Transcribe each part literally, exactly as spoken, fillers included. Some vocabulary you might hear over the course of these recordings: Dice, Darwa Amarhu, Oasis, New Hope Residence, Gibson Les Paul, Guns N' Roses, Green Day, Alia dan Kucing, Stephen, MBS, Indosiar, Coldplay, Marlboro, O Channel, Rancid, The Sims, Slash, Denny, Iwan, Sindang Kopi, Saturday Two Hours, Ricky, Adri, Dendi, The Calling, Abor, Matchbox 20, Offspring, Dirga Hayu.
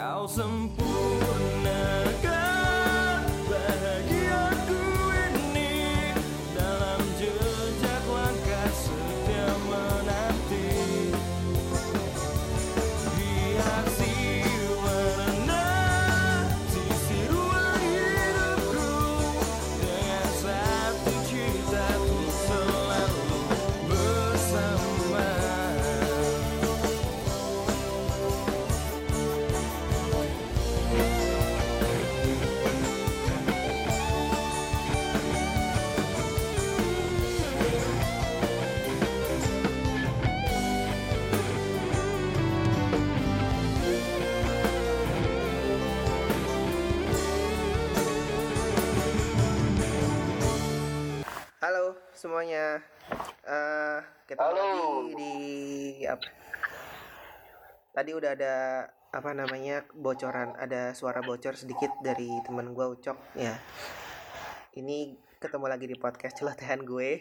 Kau sempurnakan bahagiaku ini dalam jejak langkah setia menanti. Hiasi warna sisi ruang hidupku dengan satu cinta ku selalu bersama. Halo semuanya, uh, kita lagi di apa? Tadi udah ada apa namanya bocoran, ada suara bocor sedikit dari teman gue Ucok ya. Ini ketemu lagi di podcast celotehan gue.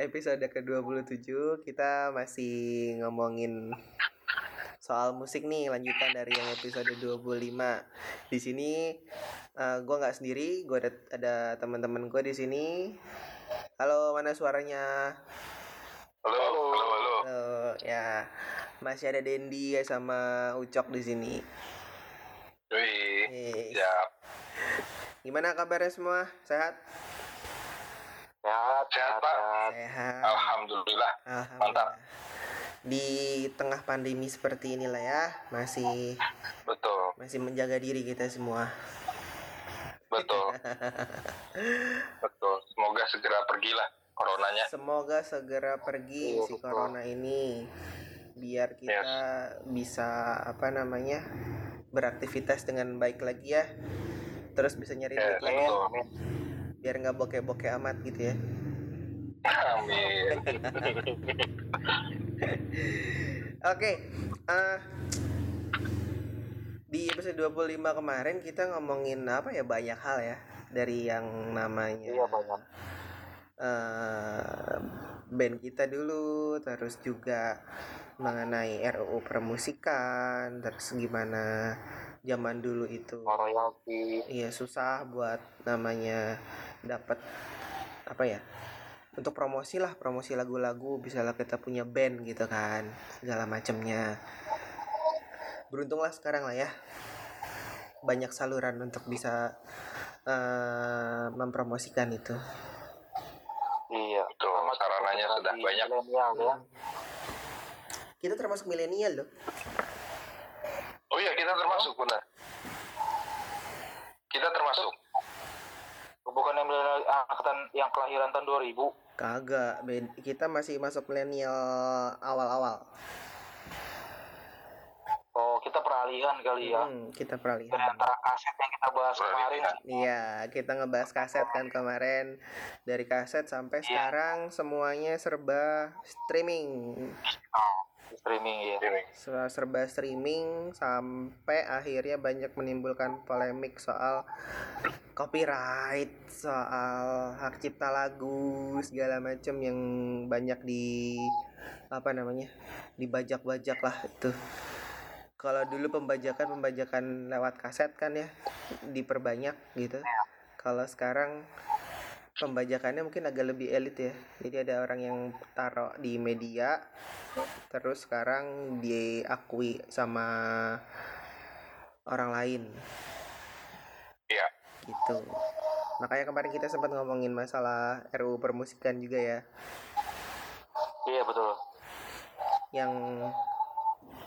Episode ke dua puluh tujuh, kita masih ngomongin soal musik nih, lanjutan dari yang episode dua puluh lima. Di sini uh, gue nggak sendiri, gue ada, ada teman-teman gue di sini. Halo, mana suaranya? Halo, halo, halo. Halo, ya masih ada Dendi ya sama Ucok di sini. Wih, hey. Siap. Gimana kabarnya semua? Sehat? Sehat, sehat Pak. Sehat. Alhamdulillah. Alhamdulillah. Mantap. Di tengah pandemi seperti inilah ya, masih betul masih menjaga diri kita semua. Betul. Betul. Semoga segera pergilah coronanya. Semoga segera pergi oh, si corona betul. Ini biar kita yes. bisa apa namanya beraktivitas dengan baik lagi ya. Terus bisa nyari duit yes, lagi. Ya. Biar nggak bokeh-bokeh amat gitu ya. Amin. Oke, okay, uh, di episode dua puluh lima kemarin kita ngomongin apa ya, banyak hal ya. Dari yang namanya iya, uh, band kita dulu, terus juga mengenai R U U permusikan, terus gimana zaman dulu itu royalti. Iya, susah buat namanya dapat apa ya, untuk promosi lah, promosi lagu-lagu, bisalah kita punya band gitu kan, segala macamnya. Beruntunglah sekarang lah ya, banyak saluran untuk bisa uh, mempromosikan itu. Iya, betul. Sarananya sudah banyak. Hmm. Kita termasuk milenial loh. Oh iya, kita termasuk benar. Kita termasuk. Bukan yang angkatan yang kelahiran tahun dua ribu. Kagak, kita masih masuk milenial awal-awal. Oh, kita peralihan kali ya. Hmm, kita peralihan. Antara kaset yang kita bahas kemarin. Iya, kita ngebahas kaset kan kemarin. Dari kaset sampai yeah. sekarang semuanya serba streaming. Oh, streaming ya. Yeah. Serba streaming sampai akhirnya banyak menimbulkan polemik soal copyright, soal hak cipta lagu, segala macam yang banyak di apa namanya dibajak-bajak lah itu. Kalau dulu pembajakan-pembajakan lewat kaset kan ya, diperbanyak gitu. Kalau sekarang pembajakannya mungkin agak lebih elit ya. Jadi ada orang yang taruh di media, terus sekarang diakui sama orang lain. Iya. Gitu. Makanya kemarin kita sempat ngomongin masalah R U U permusikan juga ya. Iya betul. Yang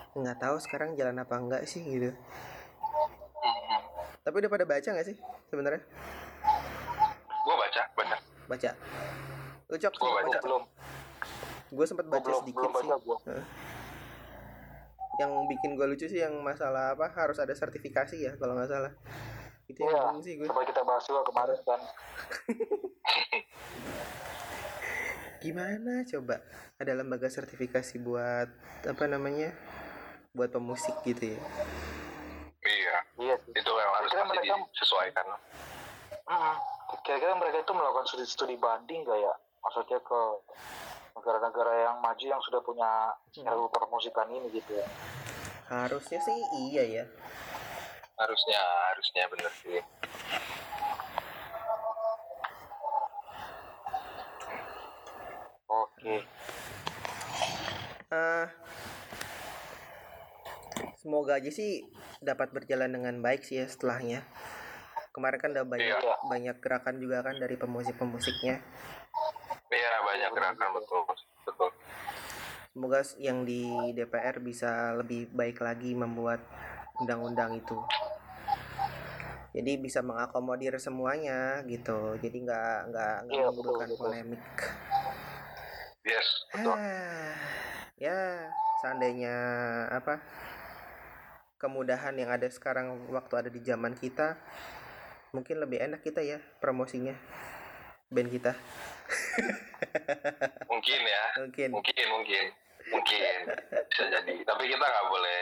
nggak tahu sekarang jalan apa enggak sih gitu. Mm-hmm. Tapi udah pada baca nggak sih sebenarnya? Gua baca, baca. Baca. Ucok, gua baca. baca. Belum. Gua sempat baca belum, sedikit belum baca, sih. Gua. Yang bikin gua lucu sih yang masalah apa harus ada sertifikasi ya kalau nggak salah. Itu ya, yang sih gue. Coba kita bahas juga kemarin kan. Gimana coba ada lembaga sertifikasi buat apa namanya buat pemusik gitu ya? Iya, iya itu yang harus mereka disesuaikan. Hmm, kira-kira mereka itu melakukan studi-studi banding gak ya? Maksudnya ke negara-negara yang maju yang sudah punya R U U permusikan ini gitu ya? Harusnya sih iya ya. Harusnya, harusnya bener sih. Oke. Uh, semoga aja sih dapat berjalan dengan baik sih ya setelahnya. Kemarin kan udah banyak iya. banyak gerakan juga kan dari pemusik-pemusiknya. Iya, banyak gerakan, betul, betul. Semoga yang di D P R bisa lebih baik lagi membuat undang-undang itu. Jadi bisa mengakomodir semuanya gitu. Jadi nggak nggak nggak iya, menimbulkan polemik. Yes, betul. Ah, ya, seandainya apa kemudahan yang ada sekarang waktu ada di zaman kita, mungkin lebih enak kita ya promosinya band kita. mungkin ya mungkin mungkin mungkin mungkin bisa jadi, tapi kita nggak boleh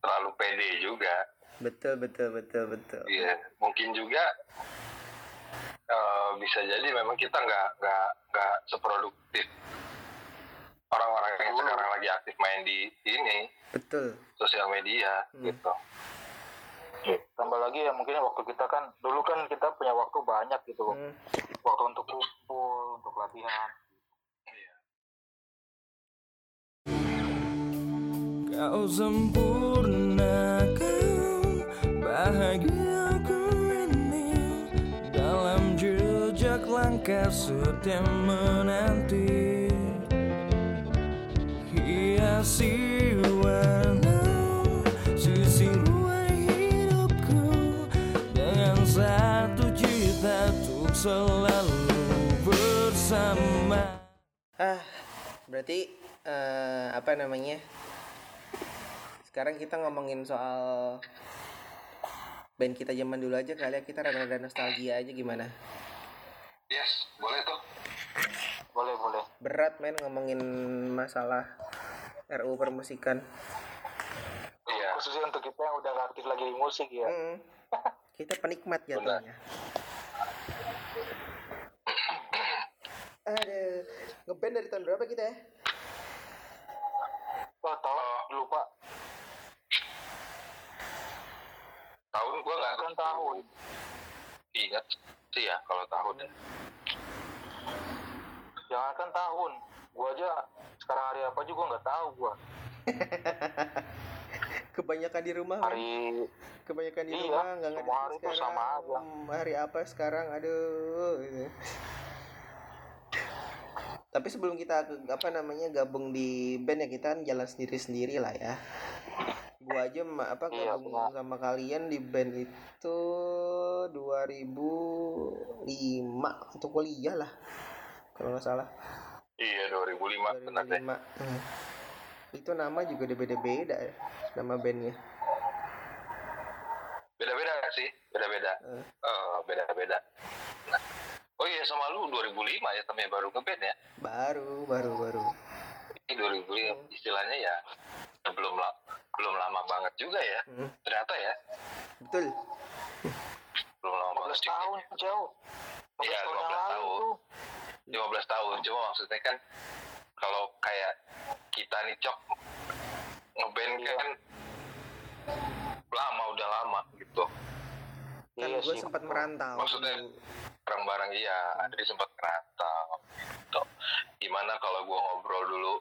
terlalu pede juga. Betul betul betul betul Iya, mungkin juga uh, bisa jadi memang kita nggak nggak nggak seproduktif orang-orang yang oh. sekarang lagi aktif main di ini betul sosial media hmm. gitu. Tambah lagi ya mungkin waktu kita kan dulu kan kita punya waktu banyak gitu, hmm. waktu untuk kumpul, untuk latihan. Kau sempurnakan bahagiaku ini dalam jejak langkah setiap menanti, hiasi warna sisi. Satu cita untuk selalu bersama. Ah, berarti uh, apa namanya? Sekarang kita ngomongin soal band kita zaman dulu aja kali ya, kita rada-rada nostalgia aja gimana? Yes, boleh tuh. Boleh, boleh. Berat men ngomongin masalah R U permusikan. Iya. Khususnya untuk kita yang udah gak aktif lagi di musik ya. Mm-hmm. Kita penikmat jatuhnya. Ada ngeband dari tahun berapa kita ya? Oh, tahun lupa. Tahun gua nggak kan tahun. Ingat sih ya kalau tahun. Jangan kan tahun, gua aja sekarang hari apa juga nggak tahu gua. Kebanyakan di rumah, hari... kebanyakan di iya, rumah, nggak ngerti hari sekarang hari apa sekarang, aduh. Tapi sebelum kita apa namanya gabung di band ya, kita kan jalan sendiri-sendiri lah ya. Gua aja apa gabung iya, sama kalian di band itu dua ribu lima untuk kuliah lah kalau nggak salah. Iya dua ribu lima benar deh. Hmm. Itu nama juga beda-beda ya, nama bandnya. Beda-beda sih, beda-beda. Uh. Uh, beda-beda. Nah. Oh iya, sama lu dua ribu lima ya, tapi baru ngeband ya? Baru, baru, baru. Ini dua ribu lima uh. istilahnya ya, belum la- belum lama banget juga ya, uh. ternyata ya. Betul. Belum lama banget juga. lima belas tahun jauh. Iya, lima belas tahun. lima belas tahun, cuma maksudnya kan kalau kayak kita nih Cok ngeband iya. kan lama, udah lama gitu kan. Iya, gue sempat merantau maksudnya bareng-bareng. Iya, Adri sempat merantau gitu. Gimana kalau gue ngobrol dulu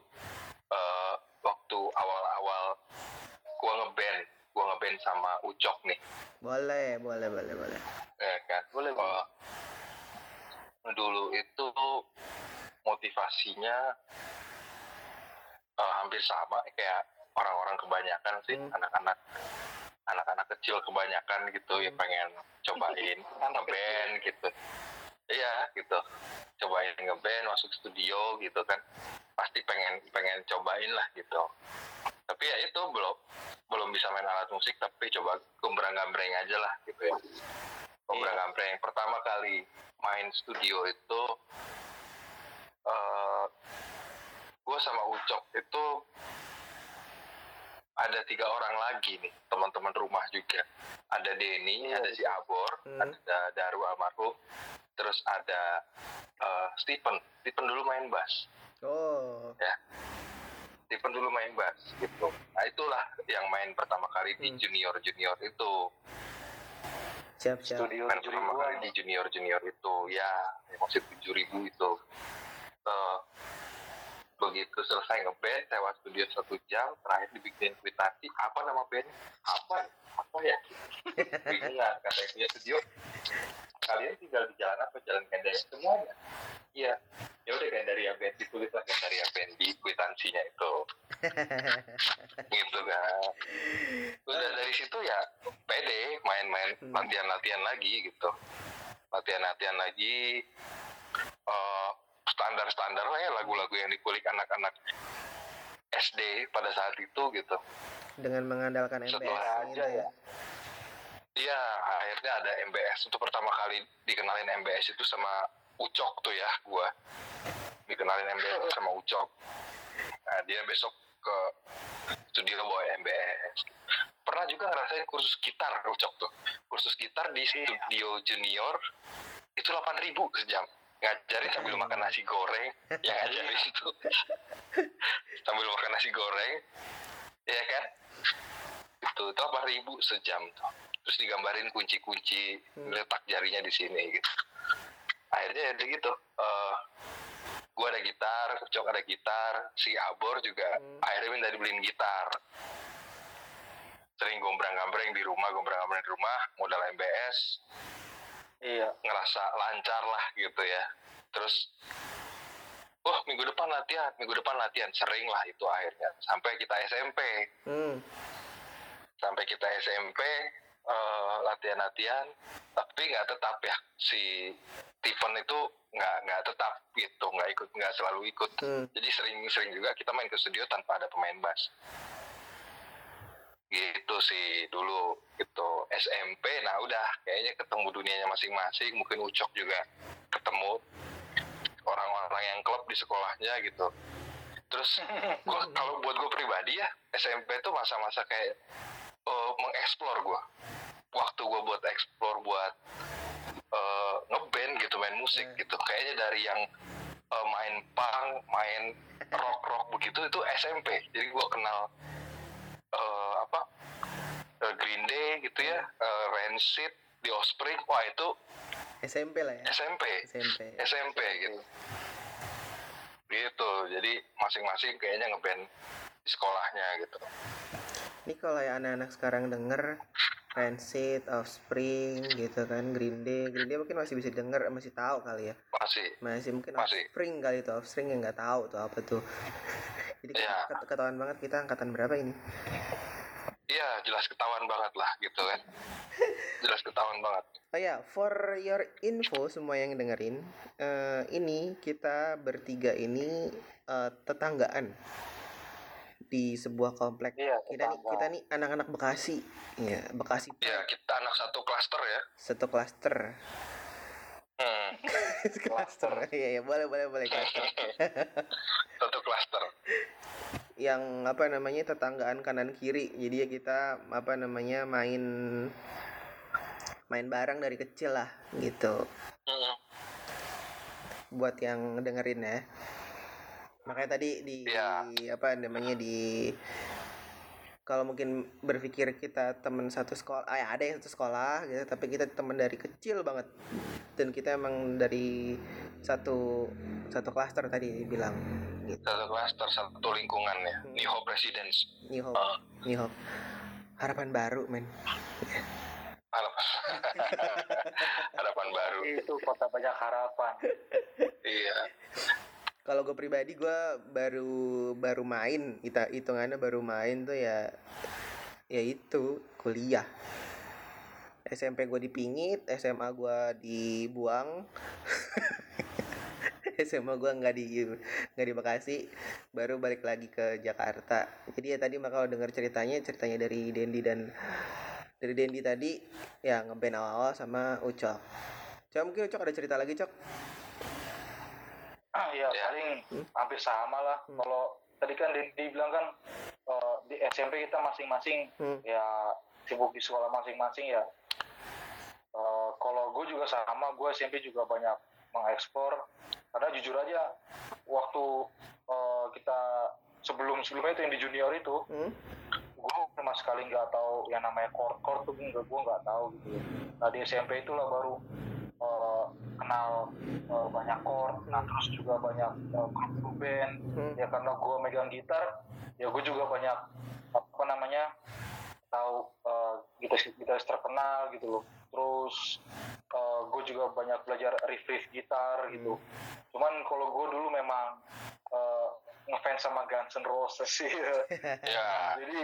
uh, waktu awal-awal gue ngeband gue ngeband sama Ucok nih? Boleh boleh boleh boleh ya kan, boleh. Kalo dulu itu motivasinya uh, hampir sama kayak orang-orang kebanyakan sih, hmm. anak-anak anak-anak kecil kebanyakan gitu, hmm. yang pengen cobain ngeband gitu. Iya gitu, cobain ngeband, masuk studio gitu kan, pasti pengen pengen cobain lah gitu. Tapi ya itu belum belum bisa main alat musik, tapi coba gombrang-gambreng aja lah gitu ya. Gombrang-gambreng yang pertama kali main studio itu Uh, gue sama Ucok itu ada tiga orang lagi nih, teman-teman rumah juga. Ada Denny, yeah. ada si Abor, mm. ada Darwa Amarhu, terus ada uh, Stephen. Stephen dulu main bass. Oh. Ya. Stephen dulu main bass gitu. Nah itulah yang main pertama kali di junior-junior itu. Siap, siap. Studio main pertama kali di junior-junior itu, ya maksud tujuh ribu itu. Uh, begitu selesai ngeband, sewa studio satu jam, terakhir dibikin kuitansi, apa nama band? Apa? Apa ya? Bingung lah, katanya punya studio. Kalian tinggal di jalan apa? Jalan Gandaria semuanya. Iya. Ya udah Gandaria Band, ditulislah Gandaria Band di kuitansinya itu. Gitu kan. Udah dari situ ya pede, main-main latihan-latihan lagi gitu. Latihan-latihan lagi. Uh, standar-standar lah ya lagu-lagu yang dikulik anak-anak S D pada saat itu gitu. Dengan mengandalkan M B S. Setelah aja ya. Iya, akhirnya ada M B S. Itu pertama kali dikenalin M B S itu sama Ucok tuh ya, gua. Dikenalin M B S sama Ucok. Nah, dia besok ke studio bawa M B S. Pernah juga ngerasain kursus gitar Ucok tuh. Kursus gitar di studio junior itu delapan ribu sejam. Ngajarin sambil makan nasi goreng, yang ngajarin itu sambil makan nasi goreng, ya kan? Itu itu apa ribu sejam tuh. Terus digambarin kunci-kunci letak jarinya di sini gitu. Akhirnya ya gitu. Uh, gue ada gitar, Cok ada gitar, si Abor juga. Hmm. Akhirnya minta dibeliin gitar. Sering gombrang-gambreng di rumah, gombrang-gambreng di rumah, modal M B S. Iya, ngerasa lancar lah gitu ya. Terus, wah oh, minggu depan latihan, minggu depan latihan sering lah itu akhirnya. Sampai kita S M P, hmm. sampai kita S M P uh, latihan-latihan, tapi nggak tetap ya. Si Stephen itu nggak nggak tetap gitu, nggak ikut, nggak selalu ikut. Hmm. Jadi sering-sering juga kita main ke studio tanpa ada pemain bass. Gitu sih dulu gitu S M P. Nah udah kayaknya ketemu dunianya masing-masing, mungkin Ucok juga ketemu orang-orang yang klub di sekolahnya gitu. Terus gua, kalau buat gue pribadi ya S M P tuh masa-masa kayak uh, mengeksplor gue, waktu gue buat eksplor buat uh, ngeband gitu, main musik gitu. Kayaknya dari yang uh, main punk, main rock-rock begitu itu S M P. Jadi gue kenal Uh, apa uh, Green Day gitu ya, uh, Rancid, di Offspring, wah itu S M P lah ya. S M P, SMP, SMP gitu. Gitu, jadi masing-masing kayaknya ngeband di sekolahnya gitu. Ini kalau ya anak-anak sekarang denger Rancid, Offspring gitu kan, Green Day, Green Day mungkin masih bisa denger, masih tahu kali ya. Masih. Masih mungkin masih. Offspring kali itu, Offspring yang nggak tahu tuh apa tuh. Jadi ya. Ketahuan banget kita angkatan berapa ini? Iya, jelas ketahuan banget lah gitu kan. Jelas ketahuan banget. Oh ya, for your info semua yang dengerin, uh, ini kita bertiga ini uh, tetanggaan di sebuah komplek. Ya, kita nih kita nih anak-anak Bekasi. Ya, Bekasi. Iya, kita anak satu klaster ya. Satu klaster. Hmm. Klaster. Iya, ya, boleh boleh boleh klaster. Satu klaster. Yang apa namanya tetanggaan kanan kiri. Jadi ya kita apa namanya main main bareng dari kecil lah gitu. Hmm. Buat yang dengerin ya. Makanya tadi di, ya. di apa namanya di kalau mungkin berpikir kita teman satu sekolah, ah ya ada yang satu sekolah gitu, tapi kita teman dari kecil banget dan kita emang dari satu satu klaster tadi bilang gitu. Satu klaster, satu lingkungan ya. Hmm. New Hope Residence. New Hope. Uh. New Hope. Harapan baru, men. Harapan. Harapan baru. Itu kota banyak harapan. Iya. Kalau gue pribadi gue baru baru main, kita hitungannya baru main tuh ya, ya itu kuliah. S M P gue dipingit, S M A gue dibuang, S M A gue nggak di nggak di Bekasi, baru balik lagi ke Jakarta. Jadi ya tadi maka kalau dengar ceritanya ceritanya dari Dendi dan dari Dendi tadi ya ngeband awal-awal sama Ucok. Cok mungkin Ucok ada cerita lagi Cok? Ah ya, ya paling hmm. hampir sama lah. Hmm. Kalau tadi kan dibilang kan uh, di S M P kita masing-masing hmm. ya sibuk di sekolah masing-masing ya. Uh, kalau gue juga sama, gue S M P juga banyak mengekspor. Karena jujur aja waktu uh, kita sebelum-sebelumnya itu yang di junior itu, hmm? gue sama sekali nggak tahu yang namanya chord-chord tuh gue nggak tahu gitu. Nah di S M P itulah baru uh, kenal uh, banyak chord, nah terus juga banyak uh, grup band. Hmm. Ya karena gue megang gitar, ya gue juga banyak apa namanya tahu uh, gitaris-gitaris terkenal gitu loh. Terus uh, gue juga banyak belajar riff-riff gitar gitu. Cuman kalau gue dulu memang uh, ngefans sama Guns N' Roses sih. Yeah. Jadi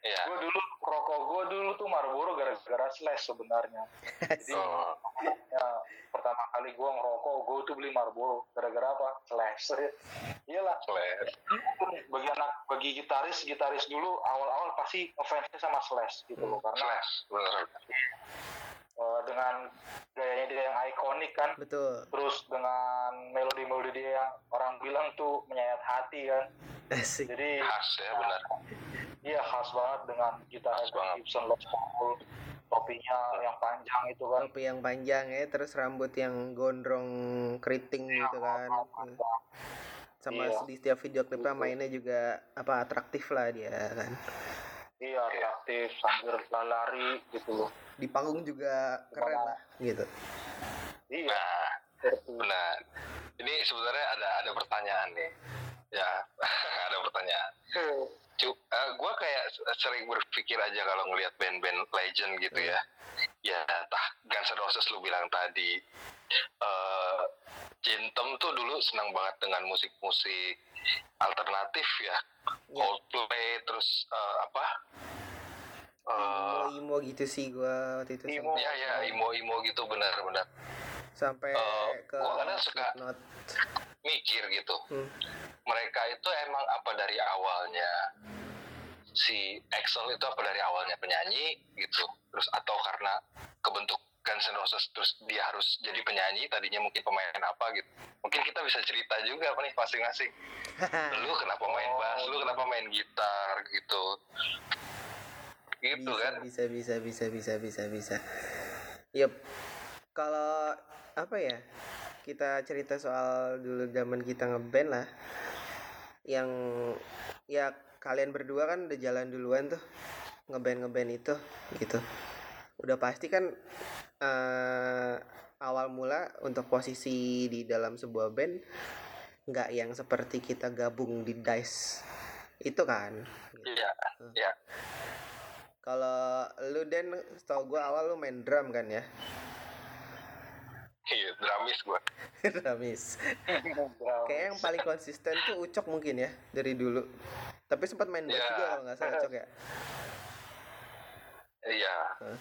yeah. gue dulu rokok gue dulu tuh Marlboro gara-gara Slash sebenarnya. Jadi oh. ya, pertama kali gue ngerokok gue tuh beli Marlboro gara-gara apa? Slash. Iyalah. Slash. Bagi anak bagi gitaris gitaris dulu awal-awal pasti ngefansnya sama Slash gitu loh karena. Slash. Dengan gayanya dia yang ikonik kan. Betul. Terus dengan melodi-melodi dia yang orang bilang tuh menyayat hati kan. Asik. Jadi khas ya benar. Iya khas banget dengan gitar Gibson Les Paul, topinya yang panjang itu kan. Topi yang panjang ya, terus rambut yang gondrong keriting ya, gitu kan. Sama iya. Di setiap video klipnya mainnya juga apa atraktif lah dia kan. Iya atraktif sambil lari gitu loh. Di panggung juga keren lah gitu. Iya benar. Ini sebenarnya ada ada pertanyaan nih ya. Ada pertanyaan. Cuk, uh, gue kayak sering berpikir aja kalau ngelihat band-band legend gitu ya. Ya tah Guns N' Roses lu bilang tadi, uh, Jintem tuh dulu senang banget dengan musik-musik alternatif ya, Coldplay terus uh, apa? Uh, imo gitu sih gua waktu itu. Imo ya ya imo imo gitu benar-benar. Sampai uh, ke gua kadang suka not. mikir gitu. Hmm. Mereka itu emang apa dari awalnya si Axel itu apa dari awalnya penyanyi gitu. Terus atau karena kebentuk Guns N' Roses terus dia harus jadi penyanyi, tadinya mungkin pemain apa gitu. Mungkin kita bisa cerita juga apa nih masing-masing. Lu kenapa main bass, lu kenapa main gitar gitu. Gitu bisa, kan. Bisa bisa bisa bisa bisa bisa. Yep. Kalau apa ya? Kita cerita soal dulu zaman kita ngeband lah. Yang ya kalian berdua kan udah jalan duluan tuh ngeband-ngeband itu gitu. Udah pasti kan uh, awal mula untuk posisi di dalam sebuah band nggak yang seperti kita gabung di Dice itu kan. Iya, iya. Kalau lu Den, setau gue awal lu main drum kan ya? Iya, drumis gue. Drumis. Kayaknya yang paling konsisten tuh Ucok mungkin ya dari dulu. Tapi sempat main bass yeah. juga kalau nggak salah Ucok ya. Iya. Huh?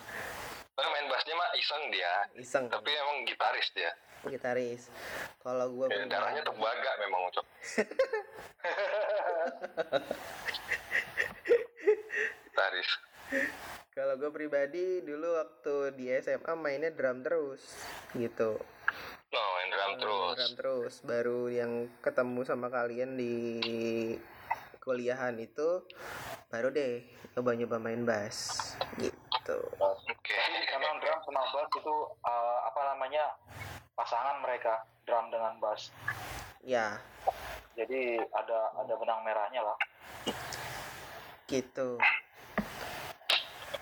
Nah, main bassnya mah iseng dia. Iseng. Tapi emang gitaris dia. Gitaris. Kalau gue ya, darahnya tembaga memang Ucok. Gitaris. Kalau gue pribadi dulu waktu di S M A mainnya drum terus gitu. Oh, main drum terus. Main drum terus. Baru yang ketemu sama kalian di kuliahan itu baru deh coba-coba main bass gitu. Oke. Emang drum sama bass itu uh, apa namanya pasangan mereka drum dengan bass. Ya. Jadi ada ada benang merahnya lah. Gitu.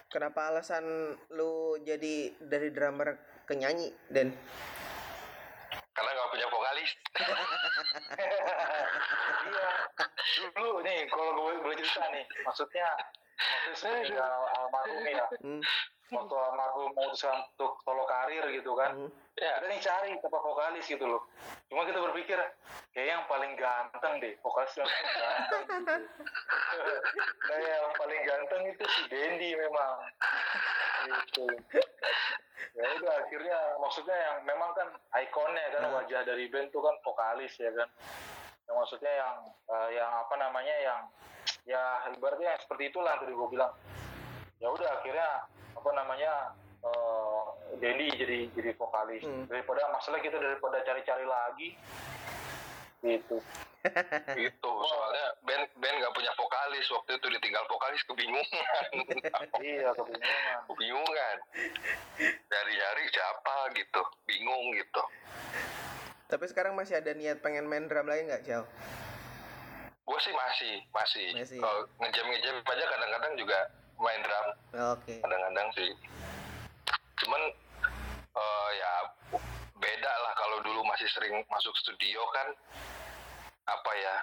Kenapa alasan lu jadi dari drummer ke nyanyi, Den? Karena nggak punya vokalis. Iya. Dulu nih, kalau gue boleh cerita nih, maksudnya, maksudnya sudah almarhum ya. Hmm. Waktu almarhum memutuskan untuk solo karir gitu kan. Hmm. Ya. Kita nih cari tempat vokalis gitu loh. Cuma kita berpikir, kayak yang paling ganteng deh, vokalis yang paling ganteng. Gitu. Nah yang paling ganteng itu si Dendi memang. Gitu. Ya udah akhirnya maksudnya yang memang kan ikonnya kan wajah dari band tuh kan vokalis ya kan, yang maksudnya yang uh, yang apa namanya yang ya ibaratnya seperti itulah tadi gue bilang. Ya udah akhirnya apa namanya uh, Denny jadi jadi vokalis hmm. daripada masalah kita daripada cari-cari lagi gitu. Gitu soalnya band band nggak punya vokalis waktu itu, ditinggal vokalis kebingungan. Iya kebingungan kebingungan dari-dari siapa gitu, bingung gitu. Tapi sekarang masih ada niat pengen main drum lagi nggak, Ciao? Gue sih masih masih, masih. Kalau ngejam-ngejam aja kadang-kadang juga main drum. Okay. Kadang-kadang sih. Cuman uh, ya beda lah, kalau dulu masih sering masuk studio kan apa ya,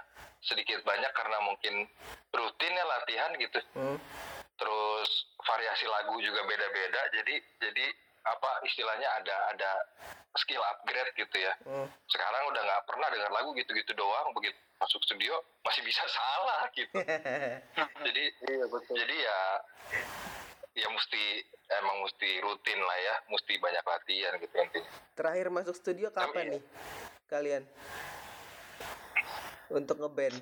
sedikit banyak karena mungkin rutinnya latihan gitu. Hmm. Terus variasi lagu juga beda-beda, jadi jadi apa istilahnya ada ada skill upgrade gitu ya. Hmm. Sekarang udah nggak pernah dengar lagu gitu-gitu doang, begitu masuk studio masih bisa salah gitu. Jadi iya, betul. Jadi ya ya mesti emang mesti rutin lah ya, mesti banyak latihan gitu intinya. Terakhir masuk studio kapan Amin. nih kalian untuk ngeband?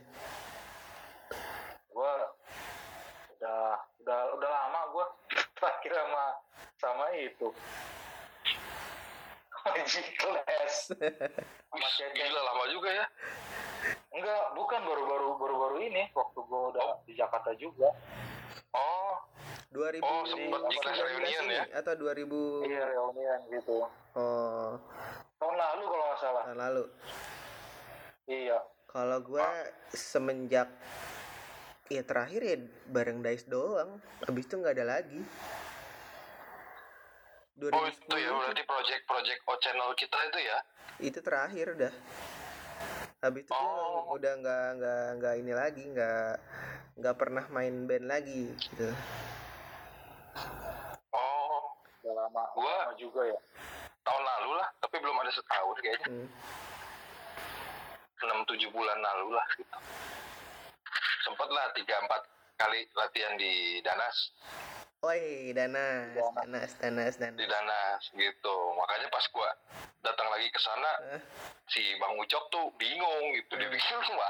Gua udah udah udah lama gua terakhir sama sama itu. Magic Class. Gila, lama juga ya. Enggak, bukan baru-baru baru-baru ini, waktu gua udah oh. di Jakarta juga. Oh. dua ribu oh, sempat di Class Reunion ya? Atau dua ribu Iya, reunion gitu. Oh. Tahun lalu kalau nggak salah. Tahun lalu. Iya. Kalau gua ah. semenjak ya terakhir ya bareng Dice doang. Habis itu nggak ada lagi. dua ribu sepuluh Oh itu ya, berarti project-project O Channel kita itu ya? Itu terakhir udah. Habis itu oh. udah nggak nggak nggak ini lagi, nggak nggak pernah main band lagi gitu. Oh, udah lama. Gua lama juga ya. Tahun lalu lah, tapi belum ada setahun kayaknya. Hmm. enam tujuh bulan lalu lah gitu. Sempet lah tiga empat kali latihan di Danas. Oi, Danas, Danas, Danas, Danas. Di Danas gitu. Makanya pas gua datang lagi ke sana, huh? si Bang Ucok tuh bingung gitu, dia pikir cuma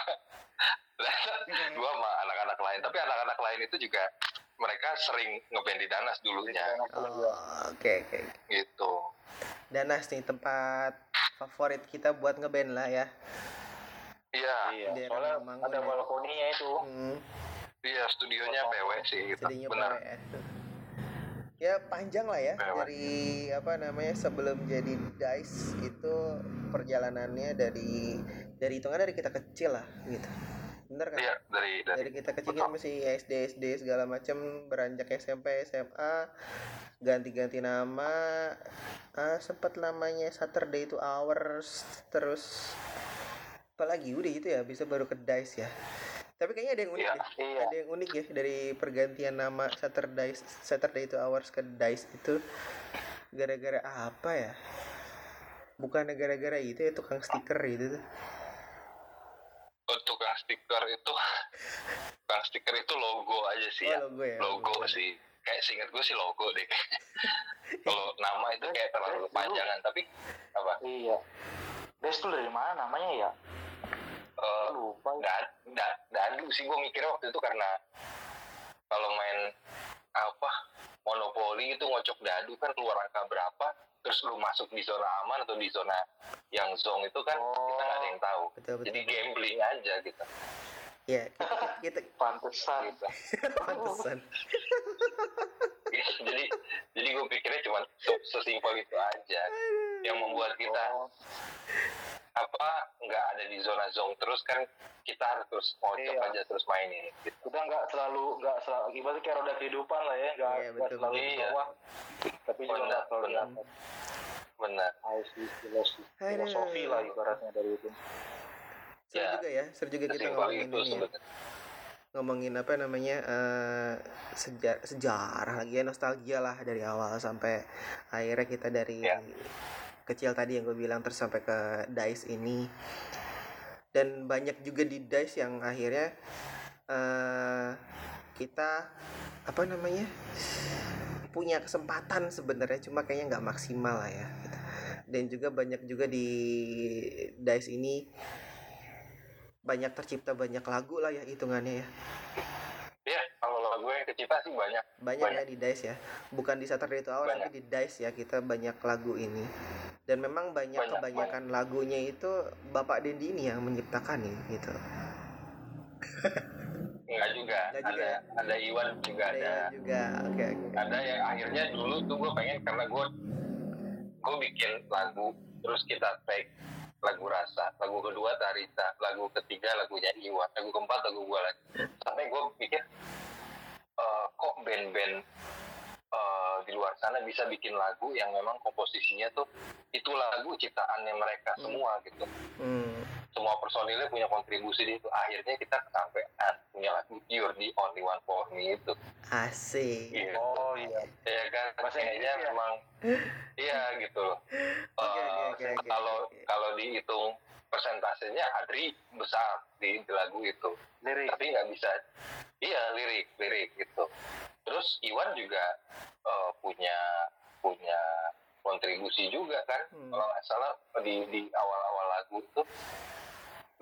gua sama anak-anak lain. Tapi anak-anak lain itu juga mereka sering ngeband di Danas dulunya. Oh, oke, okay, oke. Okay. Gitu. Danas nih tempat favorit kita buat ngeband lah ya. Iya, iya. Soalnya ada balkoninya itu. Hmm. Iya, studionya P W sih gitu. Studionya benar. P W ya. Ya panjang lah ya, P W. Dari apa namanya sebelum jadi Dice itu perjalanannya dari dari hitungan dari kita kecil lah gitu. Benar kan? Iya, dari dari, dari kita kecil kan masih S D S D segala macam, beranjak S M P S M A ganti-ganti nama, ah, sempat namanya Saturday Two Hours, terus apalagi udah gitu ya, bisa baru ke Dice ya. Tapi kayaknya ada yang unik ya, deh. Iya. Ada yang unik ya dari pergantian nama Saturday Saturday Two Hours ke Dice itu gara-gara apa ya? Bukannya gara-gara itu ya, tukang stiker itu tuh. Oh, tukang stiker itu tukang stiker itu logo aja sih. Oh, logo ya. Logo, logo sih. Kayak seingat gue sih logo deh. Kalau nama itu kayak terlalu panjangan, tapi apa? Iya. Dice itu dari mana namanya ya? Uh, lupa nggak nggak dadu sih gue mikirnya waktu itu, karena kalau main apa monopoli itu ngocok dadu kan keluar angka berapa, terus lu masuk di zona aman atau di zona yang zong itu kan oh, kita nggak ada yang tahu, betul, betul. Jadi gambling aja gitu ya, kita kita pantesan gitu. Pantesan jadi jadi gue pikirnya cuma sesimpel itu aja yang membuat kita oh. apa nggak ada di zona zone terus kan, kita harus terus ngocok iya. aja terus mainin gitu. Kita nggak selalu nggak selalu ibaratnya kayak roda kehidupan lah ya, nggak iya, selalu di bawah iya. tapi juga nggak selalu di atas. Benar, filosofi lah ibaratnya dari itu. Seru ya, juga ya, seru juga kita ngomongin itu, ini sebenernya. Ya ngomongin apa namanya uh, sejarah, sejarah lagi ya, nostalgia lah dari awal sampai akhirnya kita dari yeah. kecil tadi yang gue bilang terus sampai ke Dice ini. Dan banyak juga di Dice yang akhirnya uh, kita apa namanya punya kesempatan sebenarnya, cuma kayaknya nggak maksimal lah ya. Dan juga banyak juga di Dice ini banyak tercipta banyak lagu lah ya hitungannya ya. Iya, kalau lagu yang tercipta sih banyak. Banyak, banyak. Ya di Dice ya. Bukan di Saturday Two Hours tapi di Dice ya, kita banyak lagu ini. Dan memang banyak, banyak kebanyakan banyak. Lagunya itu Bapak Dendi ini yang menciptakan nih gitu. Enggak juga. Nggak ada juga. Ada Iwan juga ada. Ada juga. Oke okay, oke. Okay. Ada yang akhirnya dulu tuh gue pengen, karena gue gue bikin lagu terus kita take lagu Rasa, lagu kedua Tarita, lagu ketiga lagunya Iwan, lagu keempat lagu gue lagi. Sampai gue pikir uh, kok band-band uh, di luar sana bisa bikin lagu yang memang komposisinya tuh itu lagu ciptaannya mereka semua gitu. Hmm. Semua personilnya punya kontribusi di itu. Akhirnya kita kesampean punya lagu You're the Only One For Me itu. Asik. Gitu. Oh iya. Ya kan, maksudnya memang iya gitu loh. Okay, uh, okay, okay, kalau okay. kalau dihitung persentasenya Adri besar di, di lagu itu. Lirik. Tapi nggak bisa. Iya lirik lirik gitu. Terus Iwan juga uh, punya punya kontribusi juga kan. Hmm. Kalau nggak salah di di awal-awal lagu itu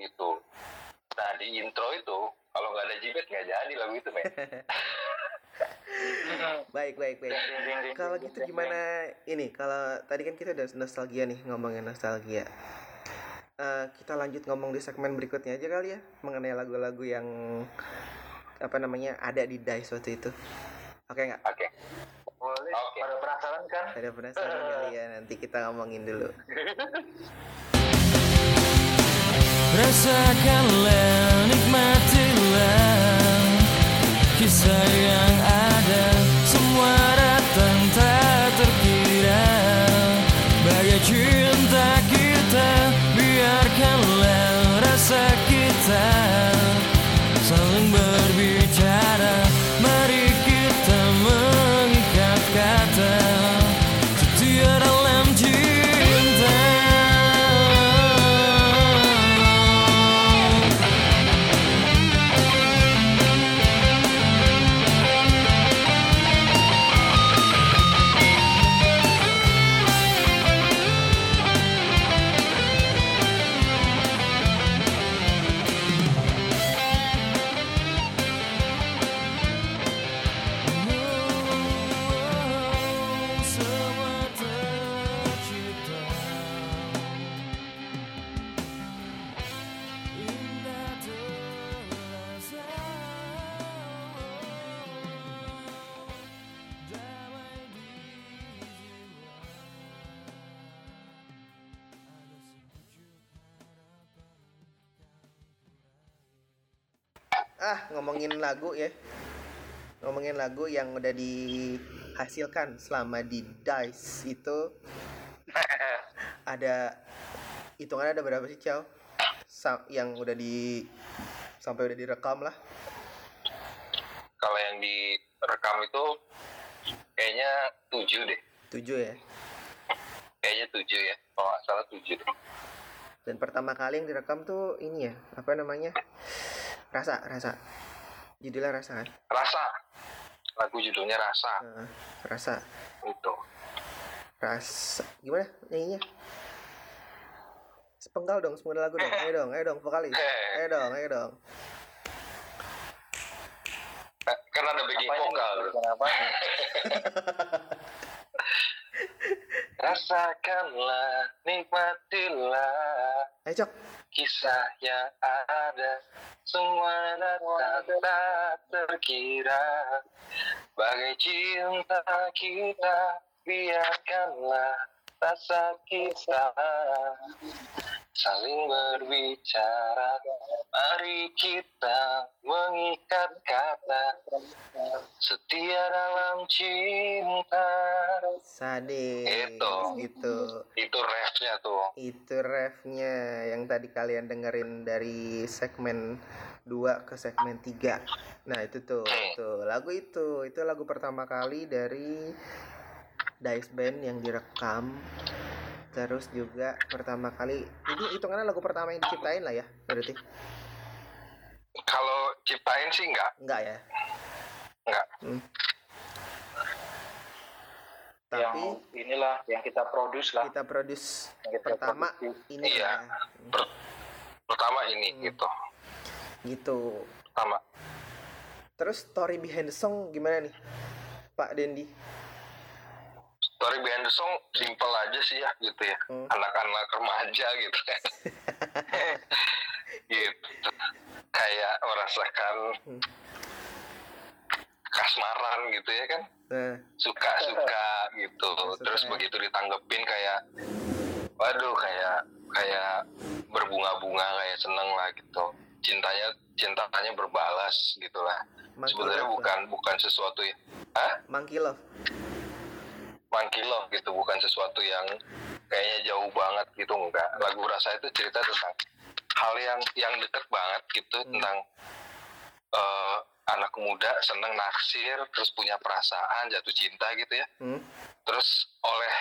gitu. Nah di intro itu kalau nggak ada jibet nggak jadi lagu itu men. Baik baik baik. Kalau gitu gimana ini? Kalau tadi kan kita udah nostalgia nih, ngomongin nostalgia. Uh, kita lanjut ngomong di segmen berikutnya aja kali ya, mengenai lagu-lagu yang apa namanya ada di Dice waktu itu. Oke okay, nggak? Oke. Okay. Boleh. Okay. Pada penasaran kan? Pada penasaran kali ya. Nanti kita ngomongin dulu. Rasakanlah, nikmatilah kisah yang ada, semua datang tak terkira. Bagai cinta kita, biarkanlah rasa kita saling berbicara. Mari kita mengikat kata setia dalam cinta. Ah, ngomongin lagu ya. Ngomongin lagu yang udah dihasilkan selama di Dice itu ada hitungannya ada berapa sih, Chow? Sa- yang udah di sampai udah direkam lah. Kalau yang direkam itu kayaknya tujuh deh. tujuh ya? Kayaknya tujuh ya. Kalau nggak salah tujuh deh. Dan pertama kali yang direkam tuh ini ya, apa namanya? Rasa, rasa. Judulnya Rasa kan? Rasa. Lagu judulnya Rasa. Uh, rasa. Itu. Rasa. Gimana nyanyinya? Sepenggal dong, semua lagu dong. Ayo dong, ayo dong, vokalis. Ayo dong, ayo dong. Karena ada bagi vokal. Kenapa? Rasakanlah, nikmatilah. Ayo, Cok. Kisah yang ada, semua datang tak terkira. Bagai cinta kita, biarkanlah rasa kita saling berbicara. Mari kita mengikat kata setia dalam cinta. Sadis. Itu gitu. Itu refnya tuh. Itu refnya yang tadi kalian dengerin dari segmen dua ke segmen tiga. Nah itu tuh, hmm. tuh lagu itu. Itu lagu pertama kali dari Dice Band yang direkam. Terus juga pertama kali ini hitungannya lagu pertama yang diciptain lah ya berarti. Kalau ciptain sih enggak. Enggak ya. Enggak. Hmm. Tapi yang inilah yang kita produce lah. Kita produce yang kita pertama produce. Ini iya. Ya. Per- pertama ini hmm. gitu. Gitu. Pertama. Terus story behind the song gimana nih, Pak Dendi? Story behind the song simple aja sih ya gitu ya, hmm. anak-anak remaja gitu kan, gitu kayak merasakan hmm. kasmaran gitu ya kan, hmm. suka-suka gitu, suka, terus ya. Begitu ditanggepin kayak, waduh kayak kayak berbunga-bunga, kayak seneng lah gitu. Cintanya cintanya berbalas gitulah. Sebenarnya bukan lah. bukan sesuatu ya. Hah? Monkey love. Monkey love gitu, bukan sesuatu yang kayaknya jauh banget gitu, enggak. Lagu Rasa itu cerita tentang hal yang yang deket banget gitu, hmm. tentang uh, anak muda seneng naksir, terus punya perasaan, jatuh cinta gitu ya. Hmm. Terus oleh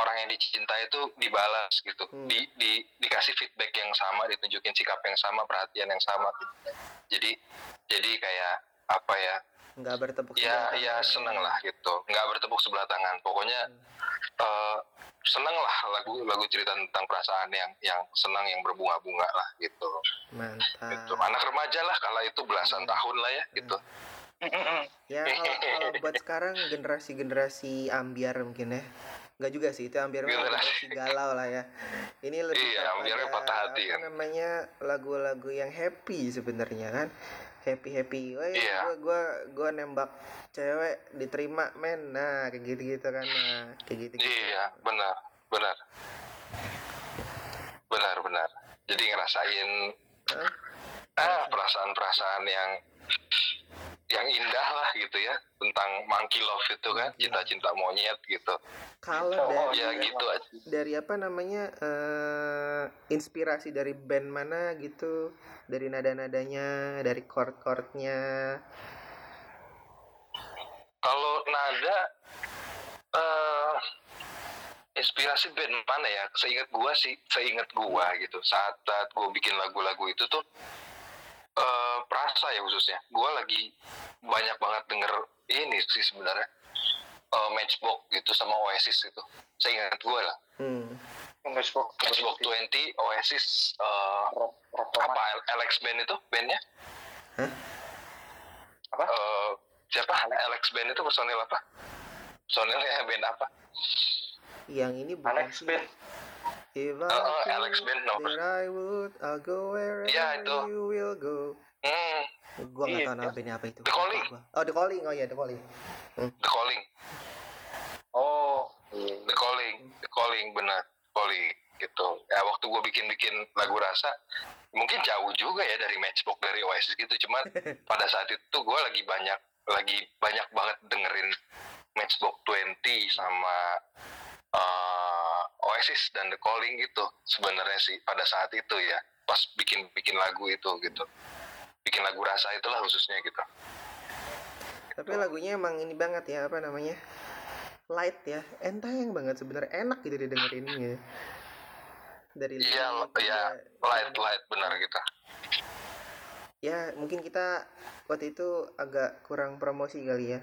orang yang dicinta itu dibalas gitu, hmm. di, di dikasih feedback yang sama, ditunjukin sikap yang sama, perhatian yang sama. Jadi jadi kayak apa ya? Nggak bertepuk sebelah ya, tangan. Ya seneng lah gitu, nggak bertepuk sebelah tangan. Pokoknya hmm. uh, seneng lah lagu-lagu cerita tentang perasaan yang yang senang, yang berbunga-bunga lah gitu. Mantap. Gitu. Anak remaja lah kala itu, belasan hmm. tahun lah ya gitu. Hmm. Ya kalau, kalau buat sekarang generasi-generasi ambiar mungkin ya. Nggak juga sih, itu hampir masih galau lah ya. Ini lebih iya, kepada hati, apa kan? Namanya lagu-lagu yang happy sebenarnya kan, happy-happy. Wah, iya. gua gua gua nembak cewek diterima men, nah kayak gitu-gitu kan, nah kayak gitu-gitu. Iya, benar, benar, benar, benar. Jadi ngerasain huh? ah perasaan-perasaan yang yang indah lah gitu ya, tentang monkey love itu kan, cinta-cinta monyet gitu. Kalau dari, ya, gitu dari apa namanya uh, inspirasi dari band mana gitu, dari nada-nadanya, dari chord-chordnya. Kalau nada uh, inspirasi band mana ya? Seingat gua sih, seingat gua gitu. Saat saat gua bikin lagu-lagu itu tuh. Uh, perasa ya khususnya, gue lagi banyak banget denger ini sih sebenarnya uh, Matchbox gitu sama Oasis itu, seingat gue lah. Hmm. Matchbox, Matchbox dua puluh, Oasis, uh, rock, rock apa L X Band itu bandnya? Huh? Apa? Uh, siapa? L X Band itu personil apa? Personilnya band apa? Yang ini bukan L X Band. If I uh, Alex Ben, no. I would, I'll go wherever ya, you will go. Hmm. Gua nggak tahu nama bandnya apa itu. The Calling. Oh, The Calling. Oh ya, yeah, The Calling. Hmm. The Calling. Oh, The Calling. The Calling benar. Calling gitu. Ya waktu gua bikin-bikin lagu Rasa, mungkin jauh juga ya dari Matchbox, dari Oasis gitu. Cuman pada saat itu gua lagi banyak, lagi banyak banget dengerin Matchbox dua puluh sama. Uh, Oasis dan The Calling itu sebenarnya sih pada saat itu ya, pas bikin-bikin lagu itu gitu, bikin lagu Rasa itulah khususnya gitu. Tapi lagunya emang ini banget ya, apa namanya, light ya, enteng banget sebenarnya, enak gitu didengerin ya. Dari iya, iya, light light benar gitu. Ya mungkin kita waktu itu agak kurang promosi kali ya.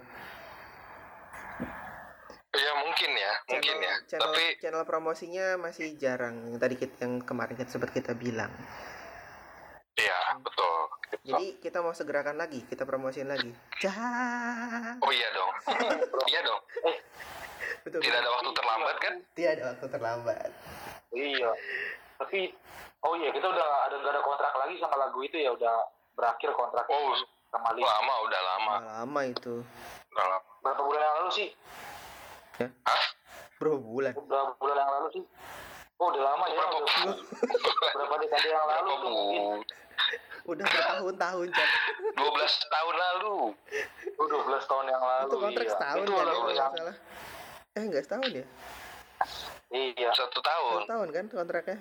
Ya mungkin ya, channel, mungkin ya. Channel, tapi channel promosinya masih jarang. Yang tadi kita, yang kemarin kita sempat kita bilang. Iya, betul. Jadi kita mau segerakan lagi, kita promosiin lagi. Jahat. Oh iya dong. Iya dong. Betul. Tidak ada waktu terlambat kan? Tidak ada waktu terlambat. Iya. Tapi oh iya, kita udah ada enggak ada kontrak lagi sama lagu itu ya, udah berakhir kontrak. Oh, sama Lima. Lama, udah lama. Udah lama itu. Udah lama. Berapa bulan yang lalu sih? Ya? Hah? Berapa bulan? Berapa bulan yang lalu sih? Oh udah lama ya. Berapa, udah, berapa dekade yang lalu tuh mungkin. Udah bertahun-tahun Cak. dua belas tahun lalu. Oh, dua belas tahun yang lalu. Itu kontrak iya. setahun itu ya, lalu ya, yang... salah. Eh enggak setahun ya? Iya. Satu tahun. Satu tahun kan kontraknya.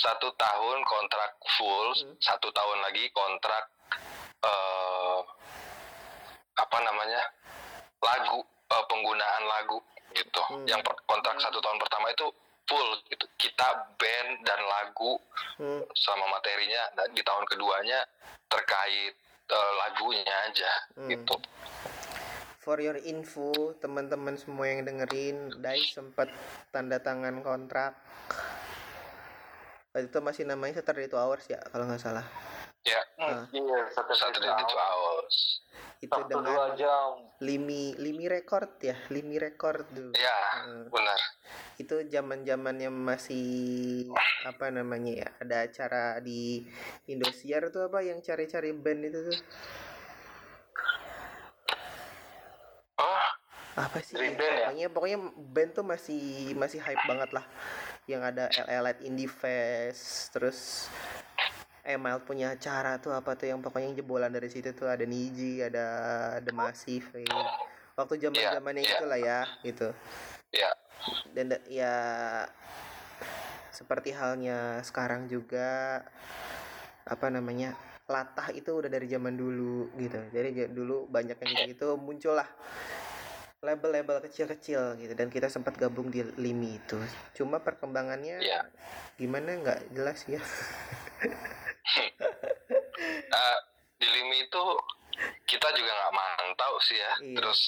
Satu tahun kontrak full. Hmm. Satu tahun lagi kontrak uh, apa namanya lagu. Uh, penggunaan lagu gitu, hmm. yang per- kontrak satu tahun pertama itu full gitu, kita band dan lagu hmm. sama materinya, dan di tahun keduanya terkait uh, lagunya aja hmm. gitu. For your info, teman-teman semua yang dengerin, Dice sempat tanda tangan kontrak. Waktu itu masih namanya Saturday Two Hours ya, kalau nggak salah. Ya, yeah. yeah, Saturday Two Hours. Itu Sabtu dengan LIMI LIMI Record ya, LIMI Record dulu. Ya, hmm. benar. Itu zaman-zamannya masih apa namanya ya, ada acara di Indosiar tuh apa yang cari-cari band itu tuh. Oh, apa sih? Ya? Band, ya? Pokoknya pokoknya band tuh masih masih hype banget lah. yang ada L A Light Indie Fest, terus Email punya acara tuh apa tuh yang pokoknya yang jebolan dari situ tuh ada Niji, ada The Massive ya. Waktu zaman-zamannya yeah, yeah. itulah ya gitu. Iya. Yeah. Dan ya seperti halnya sekarang juga apa namanya? Latah itu udah dari zaman dulu gitu. Jadi dulu banyak yang gitu muncullah label-label kecil-kecil gitu, dan kita sempat gabung di LIMI itu. Cuma perkembangannya yeah. gimana nggak jelas ya. Uh, di LIMI itu kita juga nggak mantau sih ya. Iya. Terus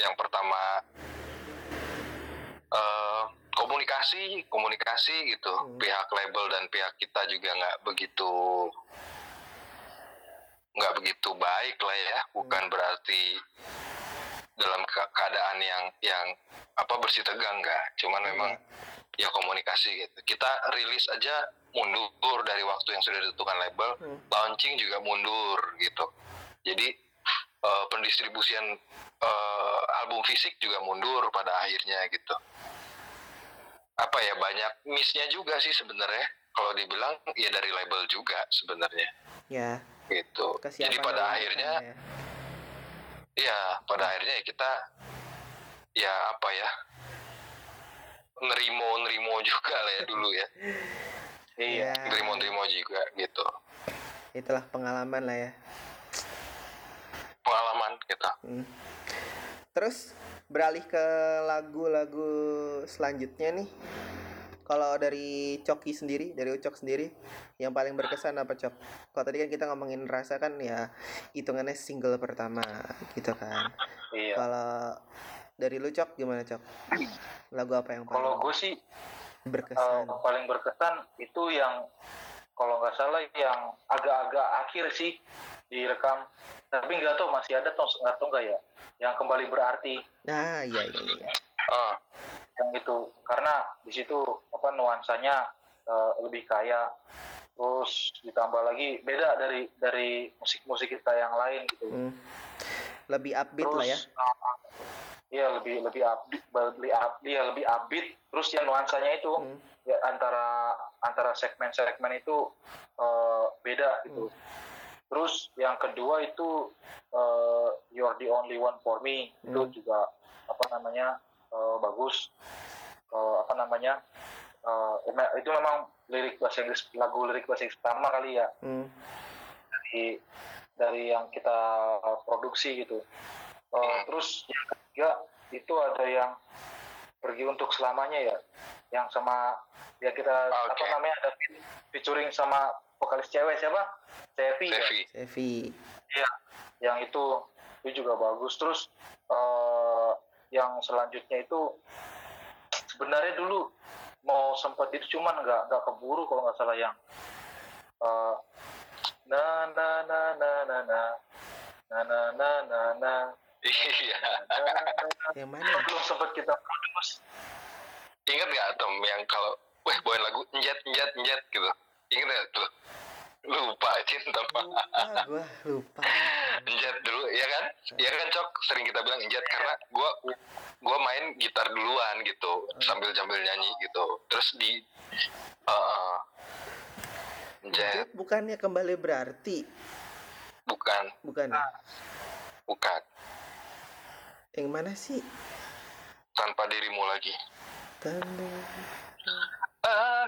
yang pertama uh, komunikasi, komunikasi gitu. Hmm. Pihak label dan pihak kita juga nggak begitu, nggak begitu baik lah ya. Bukan berarti dalam keadaan yang yang apa bersih tegang nggak. Cuman memang ya komunikasi gitu. Kita rilis aja mundur dari waktu yang sudah ditentukan label, hmm. launching juga mundur gitu. Jadi uh, pendistribusian uh, album fisik juga mundur pada akhirnya gitu. Apa ya, banyak miss-nya juga sih sebenarnya. Kalau dibilang ya dari label juga sebenarnya. Ya. Gitu. Kesiapan. Jadi pada akhirnya ya. ya, pada akhirnya kita ya apa ya? nerimo-nerimo juga lah ya dulu ya. Iya, nerimo-nerimo juga gitu. Itulah pengalaman lah ya. Pengalaman kita. Hmm. Terus beralih ke lagu-lagu selanjutnya nih. Kalau dari Coki sendiri, dari Ucok sendiri, yang paling berkesan apa, Cok? Kalau tadi kan kita ngomongin rasa kan ya, hitungannya single pertama gitu kan. Iya. Kalau dari lu, Cok, gimana, Cok? Lagu apa yang paling? Kalau gue sih berkesan. Uh, paling berkesan itu yang kalau nggak salah yang agak-agak akhir sih direkam, tapi nggak tahu masih ada atau nggak tahu nggak ya, yang Kembali Berarti. Nah, iya iya. iya. Uh, yang itu karena di situ apa nuansanya uh, lebih kaya, terus ditambah lagi beda dari dari musik-musik kita yang lain gitu. Hmm. Lebih upbeat terus, lah ya. Uh, iya lebih lebih upbeat, lebih upbeat, ya, lebih upbeat. Terus yang nuansanya itu hmm. ya antara antara segmen-segmen itu uh, beda gitu. Hmm. Terus yang kedua itu uh, You're the Only One for Me, hmm. itu juga apa namanya uh, bagus, uh, apa namanya uh, itu memang lirik bahasa Inggris, lagu lirik bahasa Inggris pertama kali ya hmm. dari dari yang kita produksi gitu. Uh, terus yang ketiga itu ada yang Pergi Untuk Selamanya ya, yang sama ya kita okay. apa namanya ada featuring sama vokalis cewek siapa? Sevi ya? Sevi. Iya, yang itu itu juga bagus. Terus uh, yang selanjutnya itu sebenarnya dulu mau sempat itu cuman nggak nggak keburu kalau nggak salah yang uh, na na na na na na na na na na na. Iya. Yang mana? Belum sempat kita produce. Ingat nggak Tom yang kalau weh bawain lagu njet njet njet gitu? Ingat nggak tuh? Lupa cinta pak. Gua lupa. Njet dulu, ya kan? Ya kan Cok, sering kita bilang njet karena gua gua main gitar duluan gitu, sambil sambil nyanyi gitu. Terus di uh, njet. Bukannya Kembali Berarti? Bukan. Bukan. Bukan. Yang mana sih? Tanpa Dirimu Lagi. Tanpa.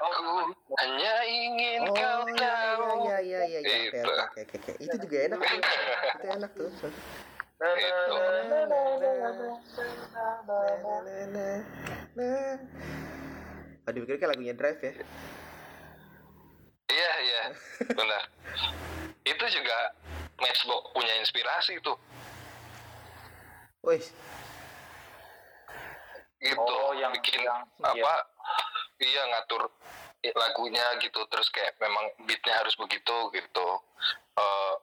Aku oh. hanya ingin oh, kau ya, tahu. Iya iya iya iya. Itu. Oke, oke, oke, oke. Itu juga enak. Tuh. Itu enak tuh. Nah, nah. Aduh, pikir kayak lagunya Drive ya. Iya iya. Benar. Itu juga Matchbox punya inspirasi tuh. Wih. Gitu, oh, yang bikin yang, apa? Iya. Iya ngatur lagunya gitu, terus kayak memang beatnya harus begitu gitu. Uh,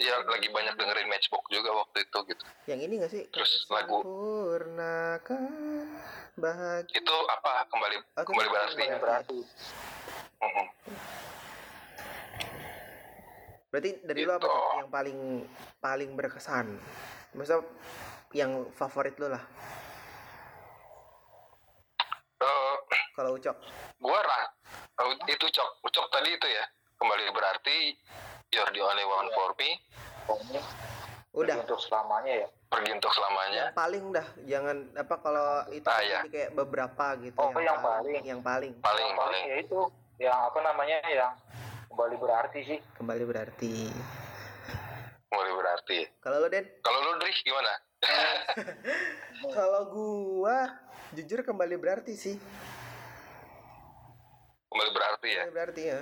ya lagi banyak dengerin Matchbox juga waktu itu gitu. Yang ini nggak sih? Terus lagu itu apa? Kembali oh, Kembali Berarti. Berarti. Uh-huh. Berarti dari gitu. Lo apa yang paling paling berkesan? Maksudnya yang favorit lo lah. kalau Ucok? Gue ra- itu Ucok. Ucok tadi itu ya. Kembali berarti you're the only one for me. Udah. Pergi untuk selamanya ya. Pergi untuk selamanya. Yang paling udah. Jangan apa kalau itu ah, ya. kayak beberapa gitu. Oh, yang, yang paling. Yang paling. Paling yang paling. Ya itu. Yang apa namanya yang kembali berarti sih. Kembali berarti. Kembali berarti. Kalau lu Den? Kalau lu Dri gimana? Kalau gua jujur kembali berarti sih. Kembali berarti ya. Kembali berarti ya.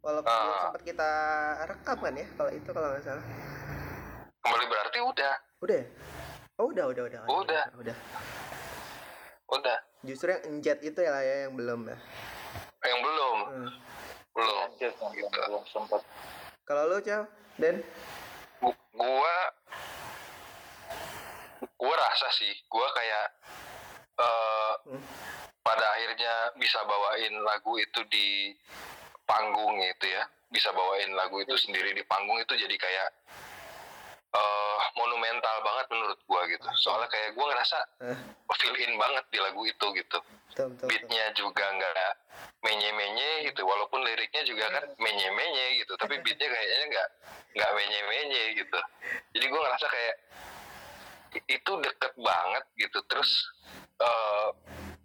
Walaupun uh, sempat kita rekam kan ya kalau itu kalau nggak salah. Kembali berarti udah. Udah. Oh, udah, udah, udah. Udah. Udah. Udah. Justru yang enjet itu ya lah ya yang belum ya. Yang belum. Hmm. Belum. Enjet yang gitu. Belum sempat. Kalau lu, Chow, Den? Gua gua rasa sih, gua kayak uh, hmm? pada akhirnya bisa bawain lagu itu di panggung itu ya, bisa bawain lagu itu sendiri di panggung itu jadi kayak uh, monumental banget menurut gua gitu. Soalnya kayak gua ngerasa feel in banget di lagu itu gitu. Beatnya juga nggak menye-menye gitu, walaupun liriknya juga kan menye-menye gitu, tapi beatnya kayaknya nggak nggak menye-menye gitu. Jadi gua ngerasa kayak itu deket banget gitu, terus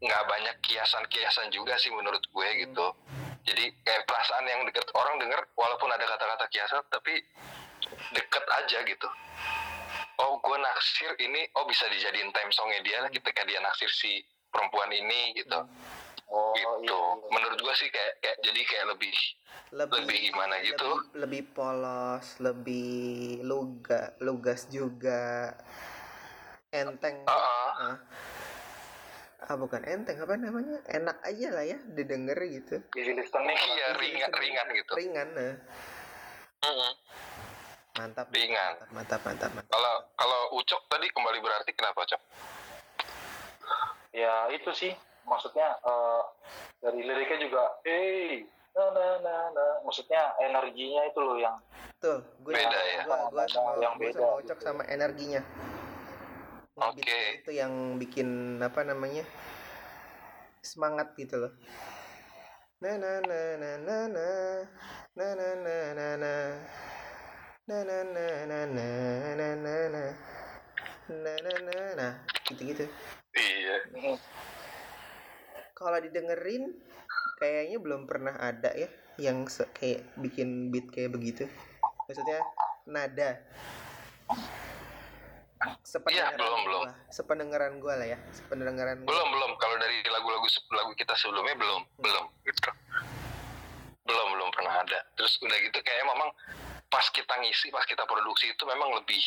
nggak uh, banyak kiasan-kiasan juga sih menurut gue gitu. Jadi kayak perasaan yang deket orang denger walaupun ada kata-kata kiasan tapi deket aja gitu. Oh gue naksir ini, oh bisa dijadiin time songnya dia lah ketika dia naksir si perempuan ini gitu. Oh, gitu. Iya. Menurut gue sih kayak, kayak jadi kayak lebih lebih, lebih gimana lebih, gitu. Lebih polos, lebih luga, lugas juga. Enteng uh-uh. ah. ah bukan enteng apa namanya, enak aja lah ya didengar gitu, easy listening ya, ringan ringan gitu, ringan nah uh-uh. mantap ringan mantap mantap mantap kalau kalau Ucok tadi kembali berarti kenapa Ucok? Ya itu sih maksudnya uh, dari liriknya juga eh hey, nah nah nah nah maksudnya energinya itu loh yang tuh gue beda sama, ya gue, gue sama yang gue beda sama Ucok gitu. Sama energinya. Oke. Okay. Itu yang bikin apa namanya semangat gitu loh. Na na na na na na na na na na na na na na na na na na na na na gitu-gitu. Iya. Kalau didengerin kayaknya belum pernah ada ya yang se- kayak bikin beat kayak begitu. Maksudnya nada. Iya belum gua. belum sependengaran gue lah ya sependengaran belum gua. belum kalau dari lagu-lagu lagu kita sebelumnya belum hmm. belum gitu belum belum pernah ada. Terus udah gitu kayaknya memang pas kita ngisi pas kita produksi itu memang lebih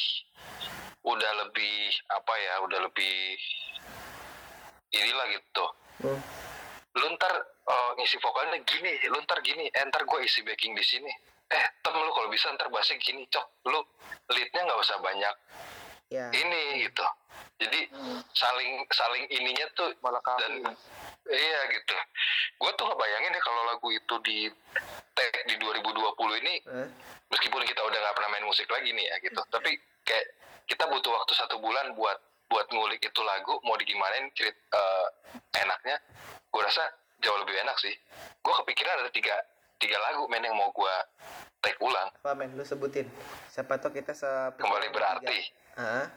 udah lebih apa ya udah lebih inilah gitu. hmm. Lu ntar uh, ngisi vokalnya gini, lu ntar gini, eh, ntar gue isi backing di sini, eh tem lu kalau bisa ntar bahasnya gini, Cok lu leadnya nggak usah banyak. Ya. Ini gitu, jadi hmm. saling saling ininya tuh dan iya gitu. Gue tuh ngebayangin ya kalau lagu itu di tag di dua ribu dua puluh ini, hmm? meskipun kita udah nggak pernah main musik lagi nih ya gitu, hmm. tapi kayak kita butuh waktu satu bulan buat buat ngulik itu lagu mau digimanain cerit uh, enaknya. Gue rasa jauh lebih enak sih. Gue kepikiran ada tiga tiga lagu main yang mau gue tag ulang. Apa men? Lu sebutin. Siapa tau kita se- kembali berarti. Tiga. Huh?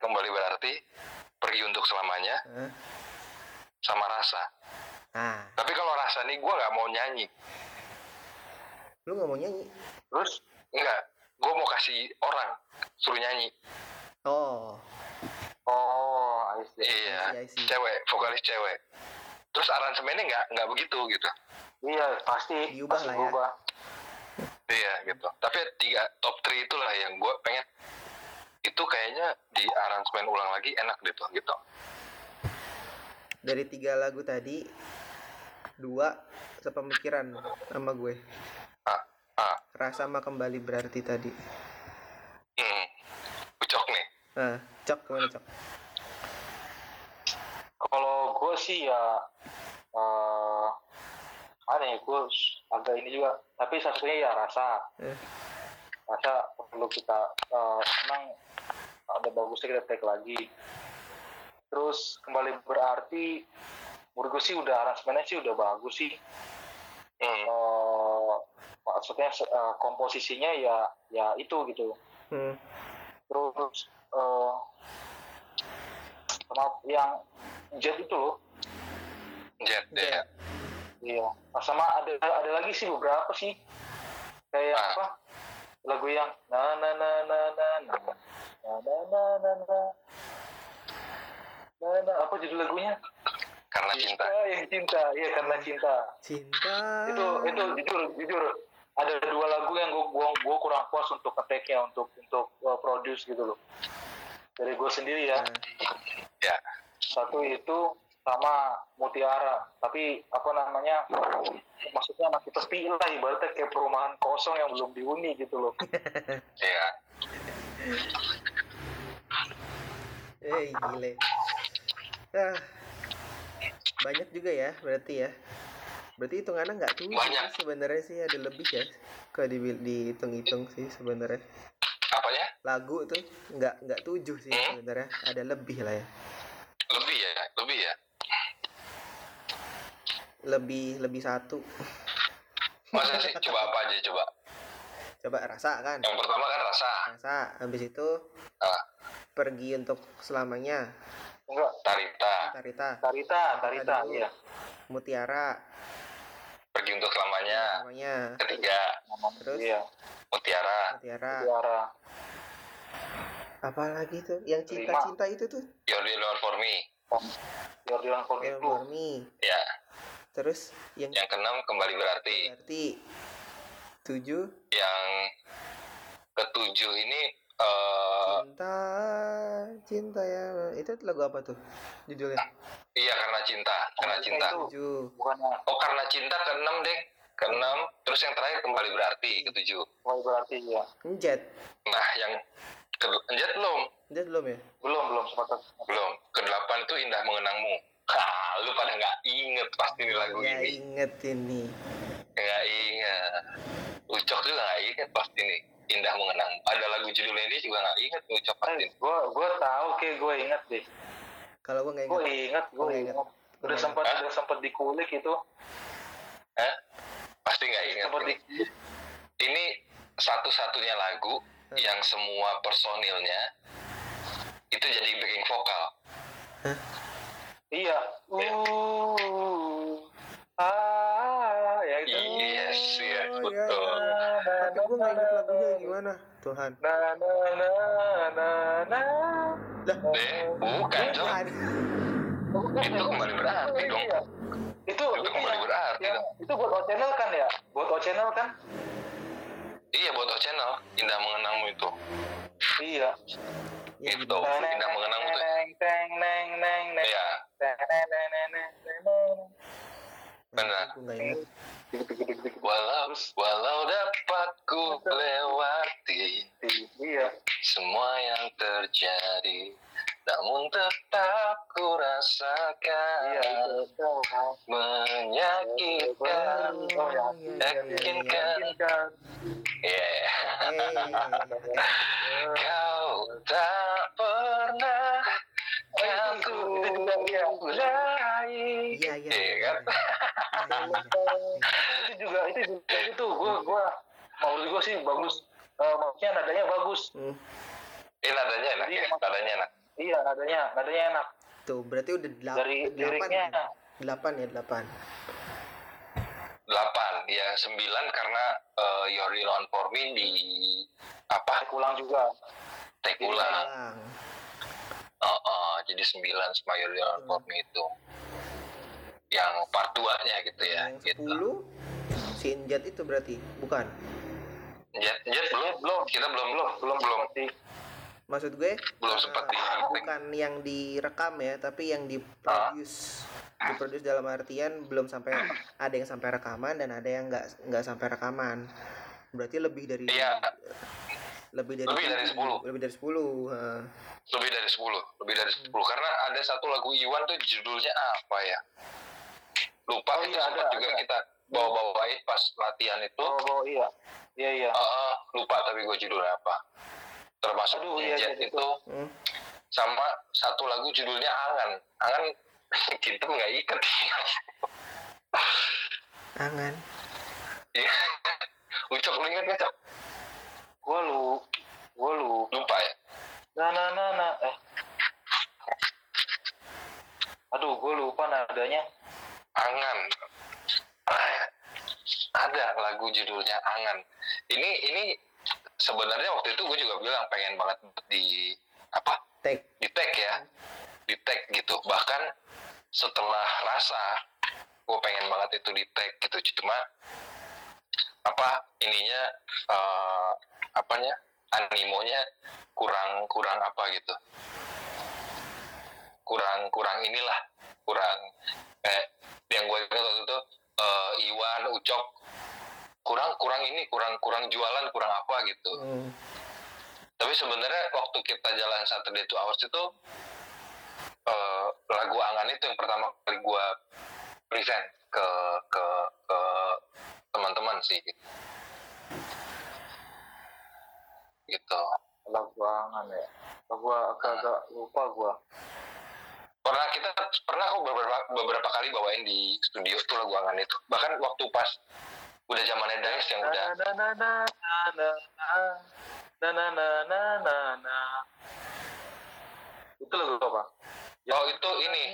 Kembali berarti pergi untuk selamanya huh? sama rasa. Nah. Tapi kalau rasa nih gue nggak mau nyanyi. Lu nggak mau nyanyi? Terus nggak, gue mau kasih orang suruh nyanyi. Oh. Oh, I see. Iya. I see, I see. Cewek, vokalis cewek. Terus aransemennya nggak nggak begitu gitu? Iya pasti. Diubah pasti lah ya. Ubah. Iya gitu. Tapi tiga top tiga itulah yang gue pengen. Itu kayaknya di aransemen ulang lagi enak deh tuh gitu. Dari tiga lagu tadi dua sepemikiran sama gue. Ah, ah. Rasa sama kembali berarti tadi. Hmm. Ucok nih. Ah, Cok gimana Cok? Kalau gue sih ya uh, aneh gue agak ini juga. Tapi satunya ya rasa. Eh. Rasa perlu kita uh, memang ada bagusnya kita take lagi. Terus kembali berarti menurut gue sih udah aransemennya sih udah bagus sih. Hmm. Uh, maksudnya uh, komposisinya ya ya itu gitu. Hmm. Terus uh, sama yang jet itu loh. Jet deh. Iya. Sama ada ada lagi sih beberapa sih. Kayak ah. apa? Lagu yang na na na na na na na na na na. Nah, nah, apa judul lagunya? Karena cinta. cinta. Yang cinta, iya karena cinta. Cinta. Itu itu jujur jujur ada dua lagu yang gua gua, gua kurang puas untuk ngeteknya untuk untuk uh, produce gitu loh. Dari gua sendiri ya. Ya. Satu itu sama Mutiara, tapi apa namanya? Maksudnya masih tepi lah ibaratnya kayak perumahan kosong yang belum diuni gitu loh. Iya. Eh gile. Ah, banyak juga ya berarti ya. Berarti hitungannya nggak tuh sebenarnya sih ada lebih ya. Kalau di, dihitung-hitung sih sebenarnya. Apanya? Lagu tuh nggak nggak tujuh sih hmm? sebenarnya. Ada lebih lah ya. Lebih ya, lebih ya. Lebih lebih satu. Masa sih? Coba apa aja coba? Coba rasa kan. Yang pertama kan rasa. Rasa. Habis itu. Ah. Pergi untuk selamanya. Enggak, Tarita. Tarita. Tarita, Tarita, iya. Mutiara. Pergi untuk selamanya. Selamanya. Ketiga. Terus iya. Mutiara. Mutiara. Mutiara. Apalagi tuh? Yang cinta-cinta itu tuh? You're the one for me. You're the one for me. You're for me. Ya. Terus yang yang keenam kembali berarti. Berarti. Tujuh. Yang ketujuh ini Uh, cinta, cinta ya. Itu lagu apa tuh judulnya? Iya karena cinta, karena cinta. Itu, oh karena cinta keenam deh, keenam. Terus yang terakhir kembali berarti ketujuh. Kembali berarti ya. Jet. Nah yang ke- jet belum. Jet belum ya? Belum belum sempat. Belum. Kedelapan itu Indah Mengenangmu. Ah, lu pada nggak inget pasti ini lagu gak ini. Inget ini. Nggak inget. Ucok juga nggak inget pasti ini. Indah Mengenang. Ada lagu judulnya ini juga nggak inget ngucapin. Gue gue tahu, kayak gue inget deh. Kalau gue nggak inget. Gue inget, gue inget. Udah sempat udah sempat dikulik itu. Eh? Pasti nggak inget. Seperti ini satu-satunya lagu huh? yang semua personilnya itu jadi backing vokal. Huh? Iya. Yeah. Uh, ah, ya itu. Yes, ya oh, betul. Yeah. Tapi gue nggak ingat lagunya gimana, Tuhan. Na na na na na. Lah, bukan dong. Itu kembali berarti dong. Itu itu kembali berarti dong. Itu buat O Channel kan ya? Buat O Channel kan? Iya, buat O Channel. Indah Mengenangmu itu. Iya. Itu Indah Mengenangmu tuh. Iya. Benar. Walau walau dapat ku lewati iya. semua yang terjadi, namun tetap ku rasakan iya, menyakitkan, yakinkan. Yeah. Kau tak pernah kan ku mulai. Iya iya. Itu juga itu juga itu gue gue mau gue sih bagus, uh, maksudnya nadanya bagus. Hmm. Eh nadanya enak, ya? nadanya enak. Iya nadanya nadanya enak. Tuh berarti udah delapan. Dari liriknya delapan ya delapan. Delapan ya sembilan karena uh, Your Real On For Me di apa? Take ulang juga. Take ulang. Oh uh, uh, jadi sembilan sama Your Real On For Me itu. Yang part dua-nya gitu ya. Yang sepuluh gitu. Si Injet itu berarti bukan. Injet Injet belum belum kita belum belum belum belum. Maksud gue belum uh, sempat di bukan yang direkam ya, tapi yang diproduce. Uh. Diproduce dalam artian belum sampai ada yang sampai rekaman dan ada yang enggak enggak sampai rekaman. Berarti lebih dari iya. Lebih dari, lebih dari sepuluh. Lebih dari sepuluh. Uh. Lebih dari sepuluh. Lebih dari sepuluh hmm. Karena ada satu lagu Iwan tuh judulnya apa ya? Lupa oh, itu iya, sempat ada, juga ada. Kita bawa-bawain pas latihan itu. Oh, oh iya. Iya iya. Uh, lupa tapi gue judulnya apa. Termasuk Aduh, iya, iya, itu. Iya. Sama satu lagu judulnya Angan. Angan cinta nggak ikat. Angan. Iya. Ucok lu ingat nggak, Cok? Gua lu, gua lu. Lupa ya. Nah, nah, nah, nah. Eh. Aduh, gua lupa nadanya. Angan. Ada lagu judulnya Angan. Ini, ini sebenarnya waktu itu gue juga bilang pengen banget di apa? Tag. Di tag ya. Di tag gitu. Bahkan setelah rasa gue pengen banget itu di tag gitu. Cuma apa ininya uh, apanya? Animonya kurang kurang apa gitu. Kurang kurang inilah, kurang eh yang gue ingat waktu itu uh, Iwan, Ucok kurang kurang ini kurang kurang jualan kurang apa gitu. Hmm. Tapi sebenarnya waktu kita jalan Saturday Two Hours itu uh, lagu Angan itu yang pertama kali gue present ke ke ke teman-teman sih gitu. Gitu. Lagu Angan ya. Lagu agak-agak lupa gue. Pernah kita pernah kok beberapa, beberapa kali bawain di studio tuh lagu Angan itu. Bahkan waktu pas udah zamannya Dice yang udah na na na na na na na na na na itu lagu apa? Oh itu ini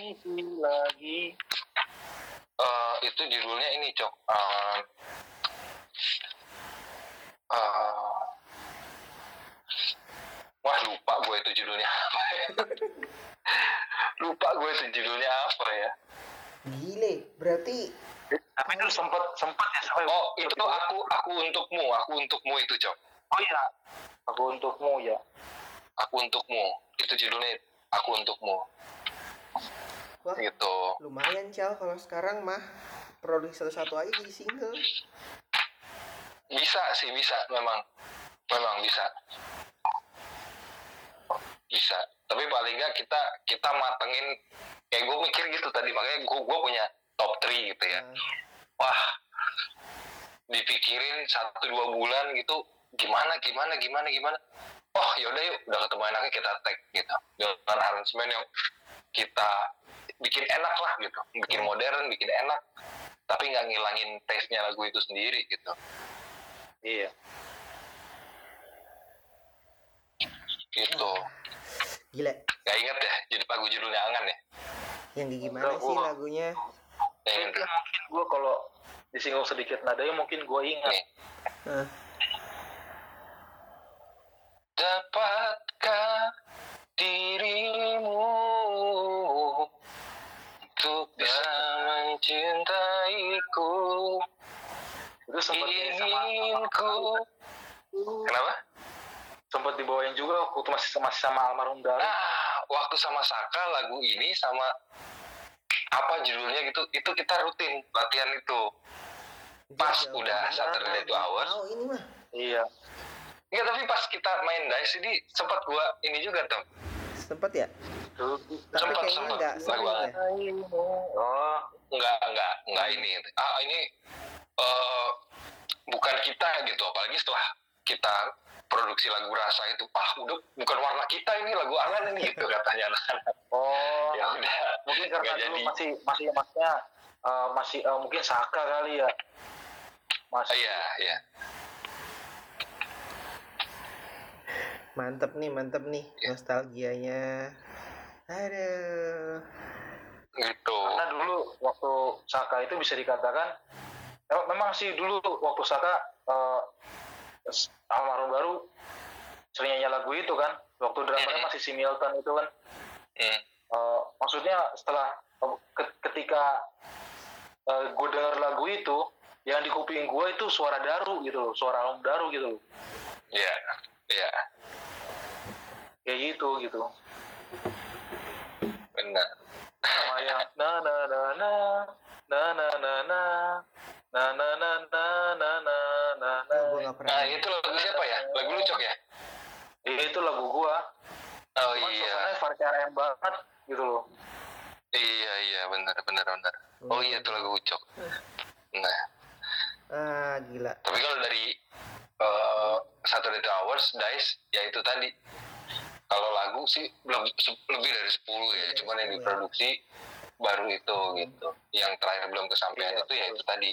lagi uh, itu judulnya ini Cok uh, uh, wah lupa gue itu judulnya apa ya lupa gue itu judulnya apa ya gile berarti. Tapi itu sempat sempat ya sampai oh itu aku aku untukmu aku untukmu itu Cok. Oh iya aku untukmu ya aku untukmu itu judulnya aku untukmu. Wah, gitu lumayan Cal kalau sekarang mah produksi satu-satu aja jadi single bisa sih bisa memang memang bisa bisa tapi paling nggak kita kita matengin kayak gue mikir gitu tadi makanya gue gue punya top tiga gitu ya. Hmm. Wah, dipikirin satu dua bulan gitu, gimana, gimana, gimana, gimana. Oh, yaudah yuk, udah ketemu enaknya kita tag gitu. Dengan arrangement yang kita bikin enak lah gitu. Bikin modern, bikin enak. Tapi nggak ngilangin taste-nya lagu itu sendiri gitu. Iya. Gitu. Gila. Gak inget ya, jadi lagu judulnya Angan ya? Yang di gimana sih lagunya? Mungkin mungkin gue kalau disinggung sedikit nadanya mungkin gue ingat. Uh. Dapatkah dirimu untuk bisa mencintaiku? Itu sempat inginku. Kenapa? Sempat dibawain juga waktu masih masih sama almarhum Darwa. Nah, waktu sama Saka lagu ini sama apa judulnya gitu itu kita rutin latihan itu pas ya, udah Saturday Two Hours oh, ini mah iya nggak tapi pas kita main Dice ini sempat gua ini juga tuh sempat ya sempat sempat gua oh nggak nggak nggak ini ah ini uh, bukan kita gitu apalagi setelah kita produksi lagu rasa itu ah udah bukan warna kita ini lagu Angan ini gitu katanya anak-anak oh ya udah mungkin karena dulu masih masih masnya uh, masih uh, mungkin Saka kali ya masih iya uh, iya mantep nih mantep nih yeah. Nostalgianya aduh gitu karena dulu waktu Saka itu bisa dikatakan eh, memang sih dulu waktu Saka uh, almarhum baru seringnya lagu itu kan waktu dramanya masih si Milton itu kan mm. uh, maksudnya setelah uh, ketika uh, gue denger lagu itu yang di kuping gue itu suara Daru gitu loh suara almarhum Daru gitu loh iya yeah. iya yeah. kayak gitu gitu benar sama yang na na na na na na na na na na na na na na na na nah itu lagu siapa ya? Lagu Ucok ya? Iya itu lagu gua oh cuman iya varian banget gitu loh iya iya benar benar benar oh iya itu lagu Ucok nah ah gila tapi kalau dari uh, Saturday Two Hours Dice ya itu tadi kalau lagu sih belum lebih dari sepuluh ya cuman yang diproduksi baru itu gitu. Yang terakhir belum kesampaian yeah, itu ya itu tadi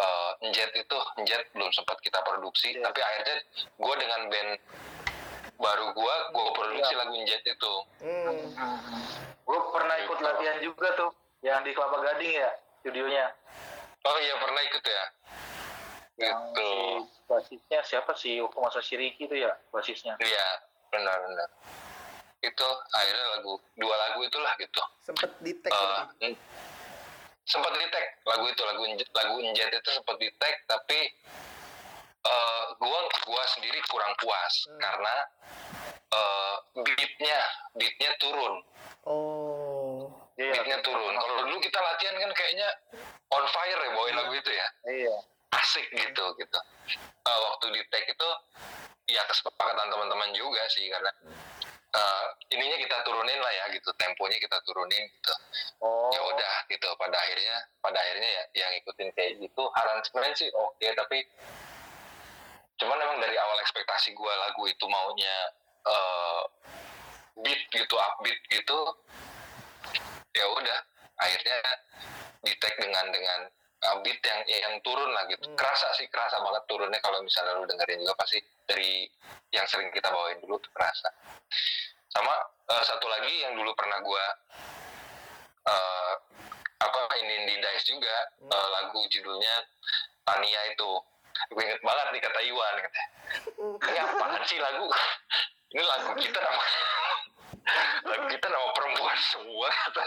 uh, Njet itu Njet belum sempat kita produksi yeah. Tapi akhirnya gue dengan band baru gue gue produksi yeah. lagu Njet itu. hmm. Gue pernah ikut latihan juga tuh yang di Kelapa Gading ya studionya. Oh iya pernah ikut ya gitu. Si basisnya siapa sih? Hukum Asasi Ricky itu ya basisnya. Iya benar-benar itu akhirnya lagu dua lagu itulah gitu. Sempat di tag uh, n- sempat di tag lagu itu lagu lagu Njet itu sempat di tag tapi uh, gua gua sendiri kurang puas hmm. karena uh, beatnya beatnya turun. Oh iya, beatnya turun. Kalau dulu kita latihan kan kayaknya on fire ya bawain lagu itu ya. Iya asik gitu gitu. Uh, waktu di tag itu ya kesepakatan teman-teman juga sih karena uh, ininya kita turunin lah ya gitu, temponya kita turunin gitu. Oh. Ya udah gitu. Pada akhirnya, pada akhirnya ya yang ngikutin kayak gitu. Aransemen sih oke, okay, tapi cuman emang dari awal ekspektasi gue lagu itu maunya uh, beat gitu, upbeat gitu. Ya udah, akhirnya di tag dengan dengan upbeat yang yang turun lah gitu. Kerasa sih, kerasa banget turunnya. Kalau misalnya lu dengerin juga pasti dari yang sering kita bawain dulu tuh kerasa. Sama uh, satu lagi yang dulu pernah gue uh, apa ini di Dice juga uh, lagu judulnya Tania itu gue inget banget nih kata Iwan kata ini apaan sih lagu ini lagu kita nama lagu kita nama perempuan semua kata.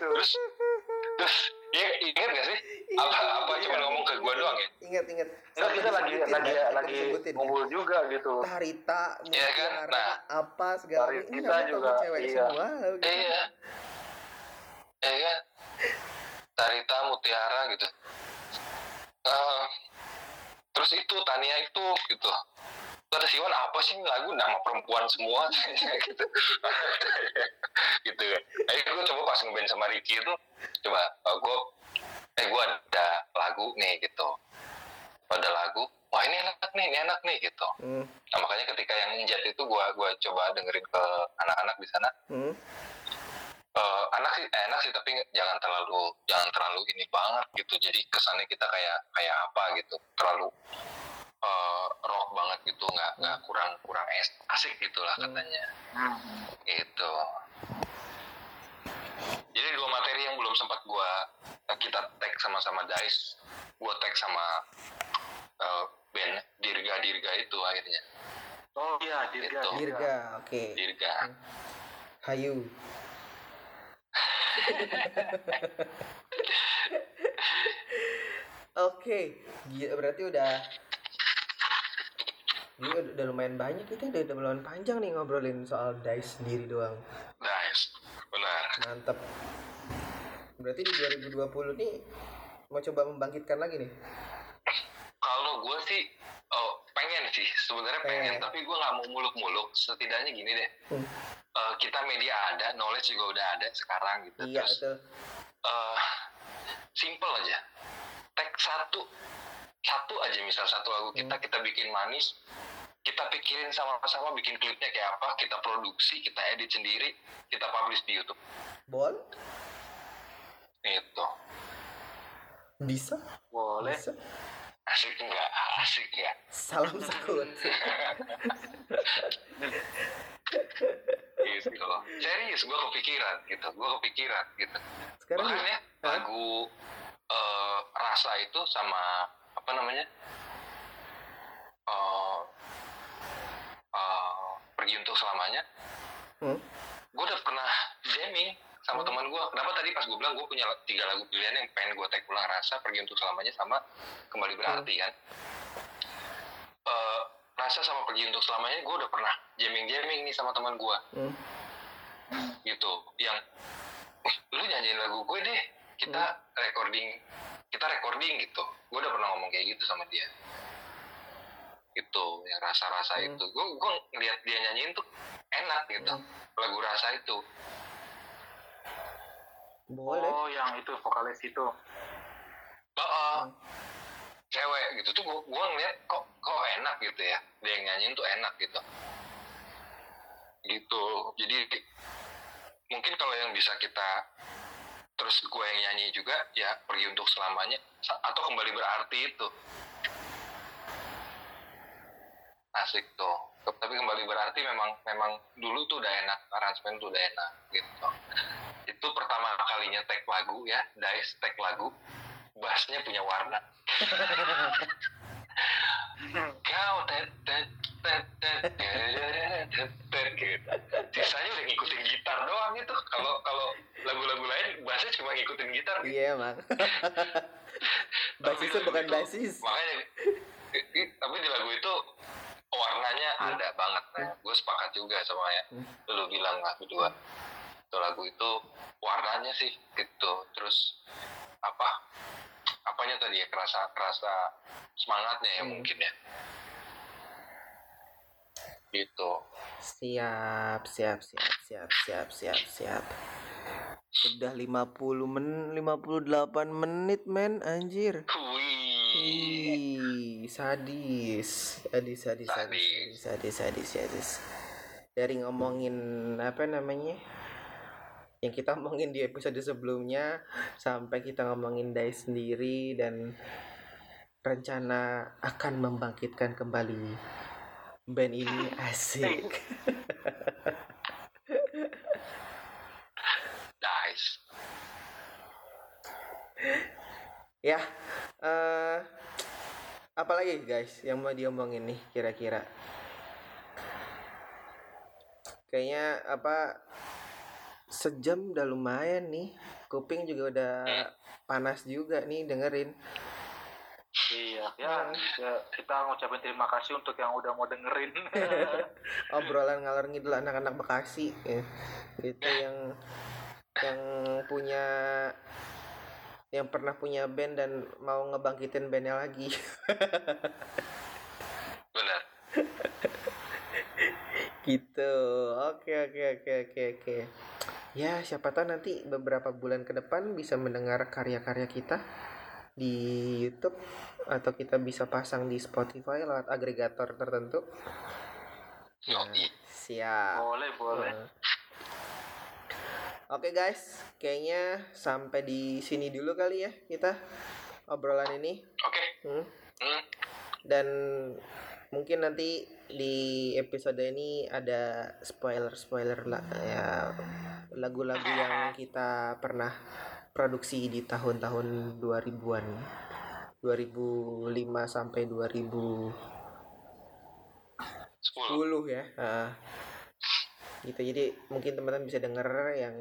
terus terus ya, ingat gak sih? Apa, apa cuma ngomong ke gue doang ya? Ingat, ingat. Nah, kita lagi lagi lagi ngumpul juga gitu. Tarita, Mutiara, ya kan? Nah, apa segala macam. Kita juga cewek iya. semua. Gitu. Iya. Iya kan? Tarita, Mutiara gitu. Uh, terus itu Tania itu gitu. Kata si Iwan apa sih lagu nama perempuan semua gitu. gitu kan. Akhirnya gue coba pas ngeband sama Ricky itu coba uh, gue eh gue ada lagu nih gitu. Ada lagu, wah ini enak nih, ini enak nih gitu. Hmm. Nah, makanya ketika yang Njet itu gue gue coba dengerin ke anak-anak di sana. Hmm. Uh, anak sih eh, enak sih tapi jangan terlalu jangan terlalu ini banget gitu. Jadi kesannya kita kayak kayak apa gitu. Terlalu Uh, rock banget gitu, nggak nggak kurang kurang asik gitulah katanya, hmm. gitu. Jadi dua materi yang belum sempat gua kita tag sama-sama Dice, gua tag sama uh, band Dirga Dirga itu akhirnya. Oh iya Dirga gitu. Dirga, oke. Okay. Dirga. Hayu. Oke, okay. Berarti udah. Ini udah lumayan banyak, kita udah, udah lumayan panjang nih ngobrolin soal Dice sendiri doang. Dice, benar. Mantap. Berarti di dua ribu dua puluh nih mau coba membangkitkan lagi nih? Kalau gue sih oh, pengen sih, sebenarnya pengen, pengen. Tapi gue nggak mau muluk-muluk. Setidaknya gini deh, hmm. uh, kita media ada, knowledge juga udah ada sekarang gitu. Iya, terus, betul. Uh, simple aja, tag satu. Satu aja misal satu lagu kita, hmm. kita bikin manis, kita pikirin sama-sama bikin klipnya kayak apa, kita produksi, kita edit sendiri, kita publish di YouTube. Boleh? Itu. Bisa? Boleh. Bisa. Asik enggak? Asik ya. Salam sekut. Gitu. Serius, gue kepikiran gitu, gue kepikiran gitu. Sekarang makanya ya? Lagu uh, rasa itu sama apa namanya uh, uh, pergi untuk selamanya hmm? Gue udah pernah jamming sama hmm. teman gue. Kenapa tadi pas gue bilang gue punya tiga lagu pilihan yang pengen gue tag ulang, rasa, pergi untuk selamanya sama kembali berarti hmm. kan uh, rasa sama pergi untuk selamanya gue udah pernah jamming-jamming nih sama teman gue hmm. gitu yang lu nyanyiin lagu gue deh kita hmm. recording kita recording gitu. Gue udah pernah ngomong kayak gitu sama dia gitu, yang rasa-rasa hmm. itu gue gue ngeliat dia nyanyiin tuh enak gitu hmm. lagu rasa itu. Boleh. Oh yang itu vokalis itu bah, uh, hmm. cewek gitu tuh gue gue ngeliat kok kok enak gitu ya, dia yang nyanyiin tuh enak gitu gitu. Jadi mungkin kalau yang bisa kita terus gue yang nyanyi juga ya pergi untuk selamanya atau kembali berarti itu asik tuh. Tapi kembali berarti memang memang dulu tuh udah enak, aransemen tuh udah enak gitu. Itu pertama kalinya tag lagu ya, Dice tag lagu, bassnya punya warna. Kau tet tet tet tet tet gitu. Sisanya udah ngikutin gitar doang gitu. Kalau kalau lagu-lagu lain bassnya cuma ngikutin gitar. Iya, Mak. Basisnya bukan basis. Makanya tapi di lagu itu warnanya ada banget. Nah, gue sepakat juga sama ya. Lu bilang lah berdua. Itu lagu itu warnanya sih gitu. Terus apa? Apanya tadi ya, kerasa-kerasa semangatnya ya hmm. mungkin ya. Gitu. Siap, siap, siap, siap, siap, siap, siap. Udah lima puluh men lima puluh delapan menit men anjir. Wih, sadis. Sadis, sadis, sadis, sadis, sadis, sadis. Dari ngomongin apa namanya? Yang kita ngomongin di episode sebelumnya sampai kita ngomongin Dice sendiri dan rencana akan membangkitkan kembali band ini asik. Dice. Ya, uh, apa lagi guys yang mau diomongin nih kira-kira? Kayaknya apa? Sejam udah lumayan nih. Kuping juga udah panas juga nih dengerin. Iya, ya, ya kita ngucapin terima kasih untuk yang udah mau dengerin. Obrolan ngalor ngidul anak-anak Bekasi ya. Itu yang yang punya yang pernah punya band dan mau ngebangkitin bandnya lagi. Benar. Gitu. Oke, oke, oke, oke, oke. Ya, siapa tahu nanti beberapa bulan ke depan bisa mendengar karya-karya kita di YouTube atau kita bisa pasang di Spotify lewat agregator tertentu. Nah, siap. Boleh, boleh. Uh. Oke, guys. Kayaknya sampai di sini dulu kali ya kita obrolan ini. Oke. Hmm. Hmm. Dan mungkin nanti di episode ini ada spoiler-spoiler lah ya, lagu-lagu yang kita pernah produksi di tahun-tahun dua ribuan, dua ribu lima sampai dua ribu sepuluh ya. Nah, gitu. Jadi mungkin teman-teman bisa denger yang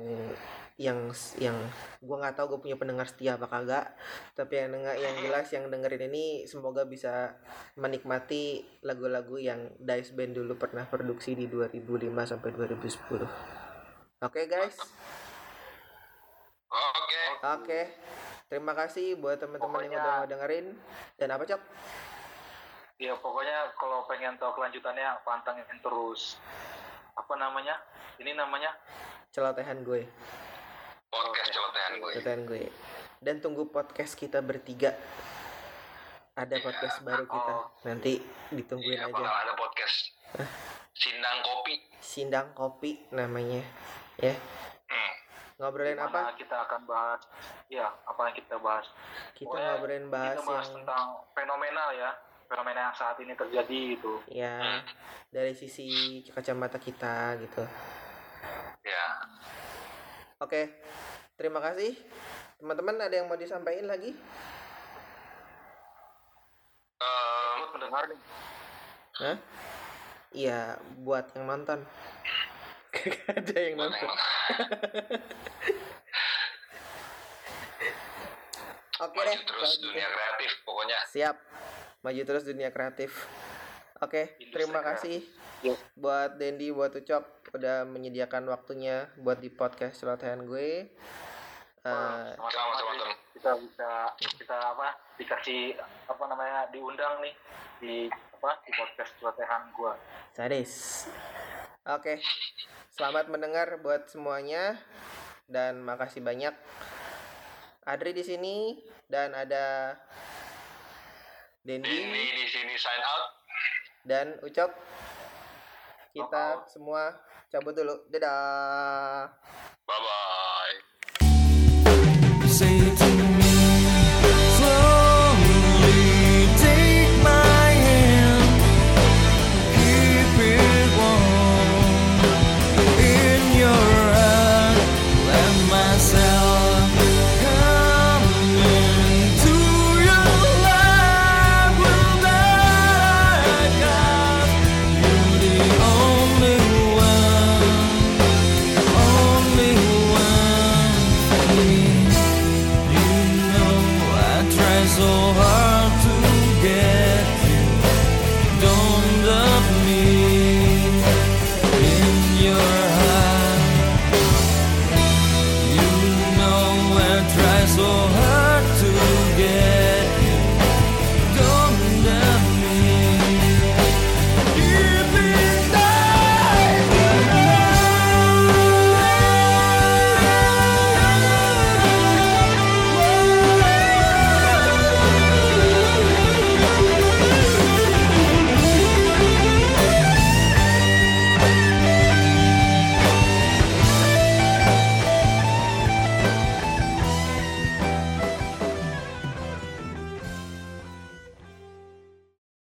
yang yang gue nggak tahu gue punya pendengar setia apa kagak, tapi yang denger, yang jelas yang dengerin ini semoga bisa menikmati lagu-lagu yang Dice Band dulu pernah produksi di dua ribu lima sampai dua ribu sepuluh. Oke guys. Oke. Oke. Terima kasih buat teman-teman pokoknya yang udah dengerin. Dan apa Cok? Ya pokoknya kalau pengen tahu kelanjutannya pantengin terus. Apa namanya? Ini namanya celotehan gue. Podcast celotehan gue. Celotehan gue. Dan tunggu podcast kita bertiga. Ada ya, podcast baru kita. Oh. Nanti ditungguin ya, aja. Bakal ada podcast. Sindang Kopi. Sindang Kopi namanya. Ya. Hmm. Ngobrolin dimana apa? Kita akan bahas. Ya, apa yang kita bahas? Kita oh, ngobrolin bahas, kita bahas yang... tentang fenomena ya. fenomena yang saat ini terjadi gitu. Ya, dari sisi kacamata kita gitu. Ya. Oke, terima kasih. Teman-teman ada yang mau disampaikan lagi? Eh, uh, pendengar nih. Hah? Iya, buat yang nonton. Ada yang buat nonton. Oke okay, deh. Terus Kau dunia gitu. Kreatif pokoknya. Siap. Maju terus dunia kreatif. Oke, okay, terima kasih ya. Buat Dendi, buat Ucok udah menyediakan waktunya buat di podcast celotehan gue. Uh, Sama-sama. Kita bisa kita apa? Dikasih apa namanya? Diundang nih di apa? Di podcast celotehan gue. Sadis. Oke, okay. Selamat mendengar buat semuanya dan makasih banyak. Adri di sini dan ada Dendi di sini sign out dan Ucok kita semua cabut dulu. Dadah.